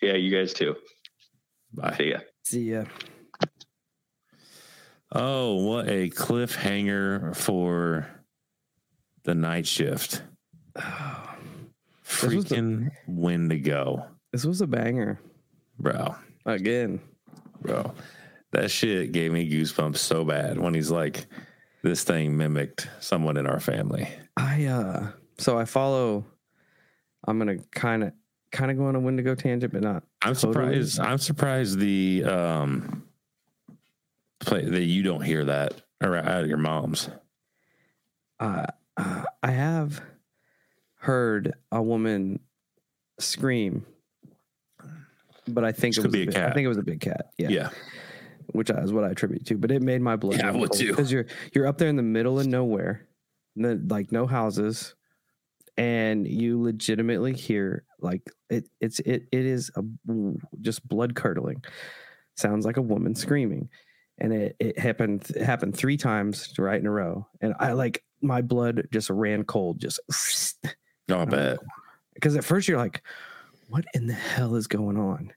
Yeah, you guys too. Bye. See ya. Oh, what a cliffhanger for the night shift. Oh, freaking Wendigo. This was a banger. Bro, that shit gave me goosebumps so bad when he's like, this thing mimicked someone in our family. I'm going to kind of go on a Wendigo tangent, but not. I'm surprised the, play that you don't hear that out of your mom's. I have heard a woman scream, but I think it was a big cat. Yeah. Which is what I attribute to, but it made my blood. Yeah, I would too. Because you're up there in the middle of nowhere, like no houses, and you legitimately hear like it is just blood curdling. Sounds like a woman screaming, and it happened 3 times right in a row, and I like my blood just ran cold. Just no, I bet. Because at first you're like, what in the hell is going on?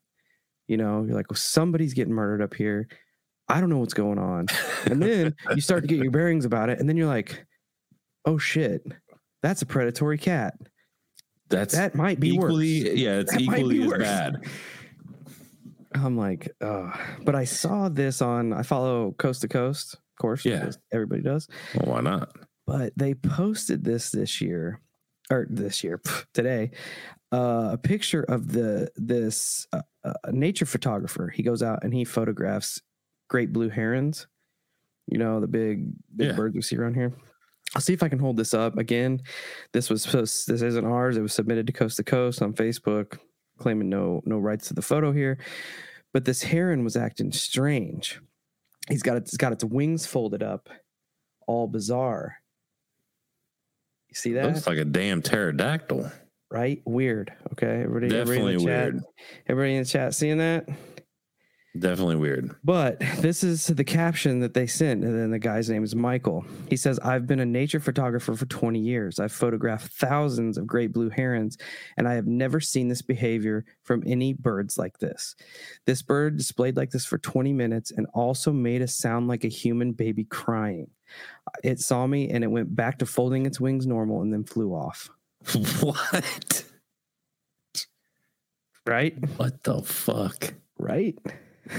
You know, you're like, well, somebody's getting murdered up here. I don't know what's going on. And then you start to get your bearings about it. And then you're like, oh shit, that's a predatory cat. That might be worse. Yeah, it's equally as bad. I'm like, but I saw this I follow Coast to Coast, of course. Yeah. Everybody does. Well, why not? But they posted today, a picture of this nature photographer. He goes out and he photographs great blue herons. You know, the big birds we see around here. I'll see if I can hold this up again. This isn't ours. It was submitted to Coast on Facebook, claiming no rights to the photo here. But this heron was acting strange. It's got its wings folded up, all bizarre. You see that? Looks like a damn pterodactyl. Right? Weird. Okay. Everybody in the chat. Weird. Everybody in the chat seeing that? Definitely weird. But this is the caption that they sent. And then the guy's name is Michael. He says, I've been a nature photographer for 20 years. I've photographed thousands of great blue herons, and I have never seen this behavior from any birds like this. This bird displayed like this for 20 minutes and also made a sound like a human baby crying. It saw me and it went back to folding its wings normal and then flew off. What? Right? What the fuck? Right?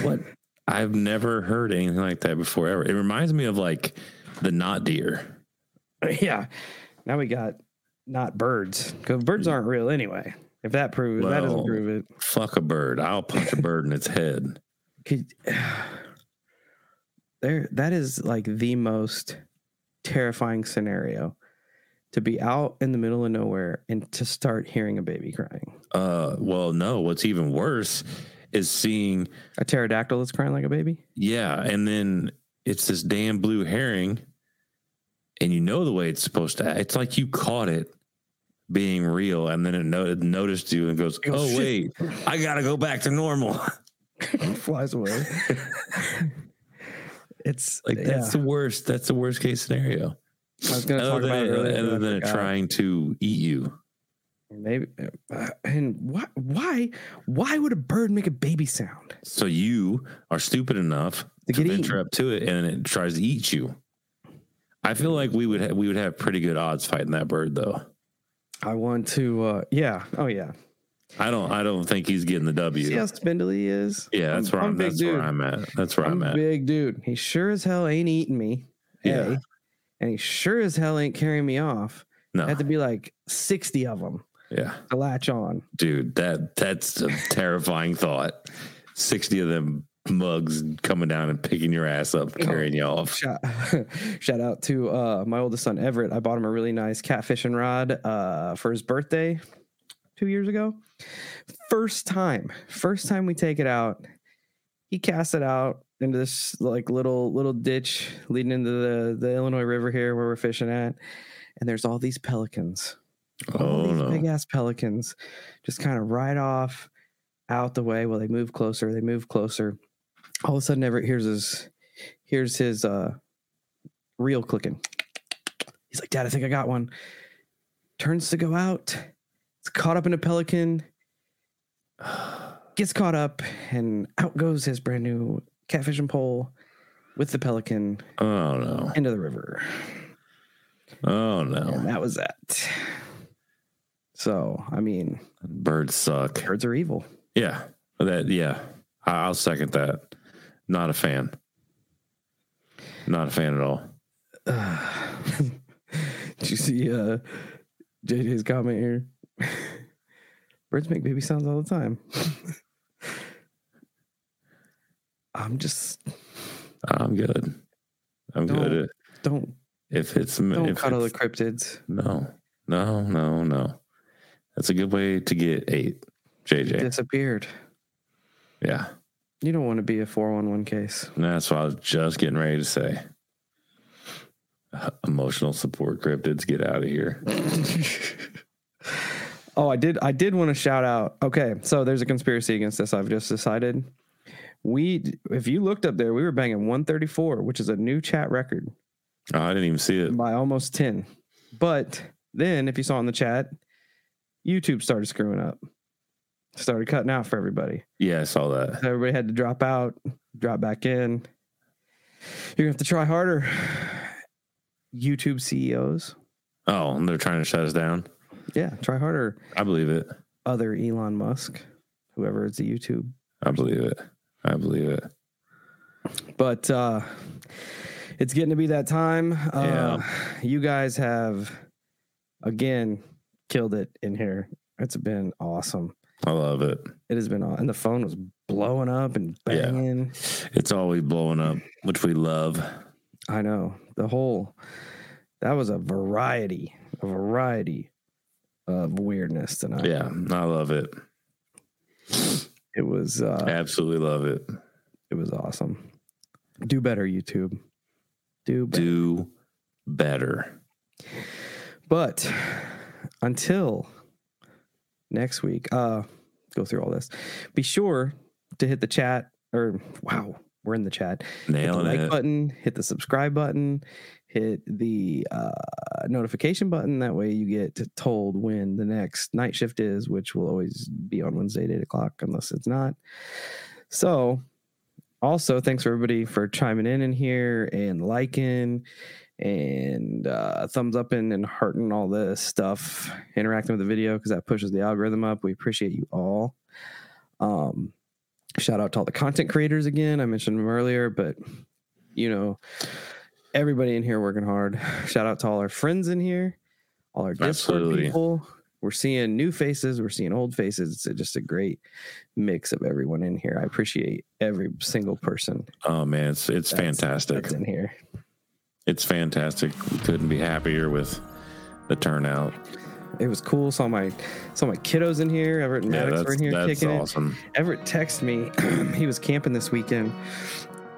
What? I've never heard anything like that before ever. It reminds me of like the not deer. Yeah. Now we got not birds, because birds aren't real anyway. If that proves, well, that doesn't prove it. Fuck a bird. I'll punch a bird in its head. There, that is like the most terrifying scenario, to be out in the middle of nowhere and to start hearing a baby crying. Well, no, what's even worse is seeing a pterodactyl that's crying like a baby. Yeah. And then it's this damn blue herring, and you know the way it's supposed to act. It's like you caught it being real, and then it noticed you and goes, oh shit. Wait, I gotta go back to normal. It flies away. It's like, that's the worst. That's the worst case scenario. I was going to talk about it earlier. Other than it trying to eat you. Maybe. And why would a bird make a baby sound? So you are stupid enough to venture up to it, and it tries to eat you. I feel like we would have pretty good odds fighting that bird, though. I want to. Yeah. Oh, yeah. I don't think he's getting the W. See how spindly he is? Yeah, that's where I'm at. That's where I'm at. Big dude. He sure as hell ain't eating me. Yeah. And he sure as hell ain't carrying me off. No. I had to be like 60 of them. Yeah. To latch on. Dude, that's a terrifying thought. 60 of them mugs coming down and picking your ass up, carrying you off. Shout out to my oldest son, Everett. I bought him a really nice catfishing rod for his birthday 2 years ago. First time we take it out, he casts it out into this like little ditch leading into the Illinois River here where we're fishing at, and there's all these pelicans, big ass pelicans, just kind of right off out the way. Well, they move closer. All of a sudden, Everett hears his reel clicking. He's like, "Dad, I think I got one." Turns to go out. It's caught up in a pelican. Gets caught up, and out goes his brand new catfishing pole with the pelican. Oh no! Into the river. Oh no! And that was that. So I mean, birds suck. Birds are evil. Yeah, that. Yeah, I'll second that. Not a fan. Not a fan at all. Did you see JJ's comment here? Birds make baby sounds all the time. I'm good. I'm good. Don't cuddle the cryptids. No. That's a good way to get eight. JJ disappeared. Yeah. You don't want to be a 411 case. That's what I was just getting ready to say. Emotional support cryptids, get out of here. Oh, I did want to shout out. Okay, so there's a conspiracy against this. I've just decided. If you looked up there, we were banging 134, which is a new chat record. Oh, I didn't even see it. By almost 10. But then, if you saw in the chat, YouTube started screwing up. Started cutting out for everybody. Yeah, I saw that. So everybody had to drop out, drop back in. You're going to have to try harder. YouTube CEOs. Oh, and they're trying to shut us down? Yeah, try harder. I believe it. Other Elon Musk, whoever is the YouTube. I believe it. But it's getting to be that time. You guys have, again, killed it in here. It's been awesome. I love it. It has been awesome. And the phone was blowing up and banging. Yeah. It's always blowing up, which we love. I know. That was a variety of weirdness tonight. Yeah, I love it. It was absolutely love it. It was awesome. Do better, YouTube. Do better. But until next week, go through all this. Be sure to hit the chat. We're in the chat. Nailing it. Hit the like button. Hit the subscribe button. Hit the notification button. That way you get told when the next night shift is, which will always be on Wednesday at 8 o'clock, unless it's not. So, also, thanks for everybody for chiming in here and liking and thumbs up and hearting all this stuff, interacting with the video, because that pushes the algorithm up. We appreciate you all. Shout out to all the content creators again. I mentioned them earlier, but, you know, everybody in here working hard. Shout out to all our friends in here, all our Discord people, we're seeing new faces, we're seeing old faces. It's just a great mix of everyone in here. I appreciate every single person. Oh man, it's fantastic. That's in here. It's fantastic. We couldn't be happier with the turnout. It was cool. Saw my kiddos in here. Everett and Maddox were in here kicking it. That's awesome. Everett texted me. He was camping this weekend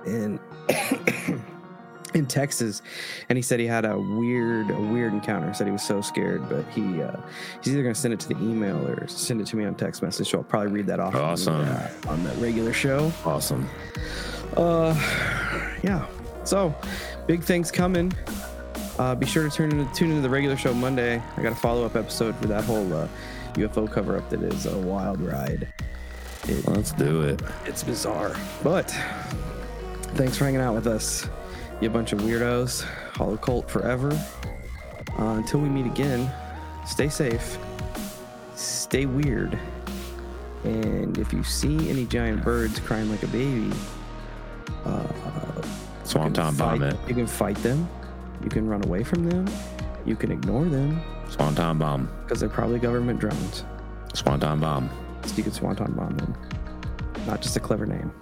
in Texas, and he said he had a weird encounter. He said he was so scared, but he's either going to send it to the email or send it to me on text message, so I'll probably read that off on the regular show. Awesome. Yeah. So, big things coming. Be sure to tune into the regular show Monday. I got a follow-up episode for that whole UFO cover-up that is a wild ride. Let's do it. It's bizarre. But thanks for hanging out with us, you bunch of weirdos. Hollow Cult forever. Until we meet again, stay safe, stay weird, and if you see any giant birds crying like a baby, Swanton bomb it. You can fight them. You can run away from them. You can ignore them. Swanton bomb. Because they're probably government drones. Swanton bomb. So you could swanton bomb them. Not just a clever name.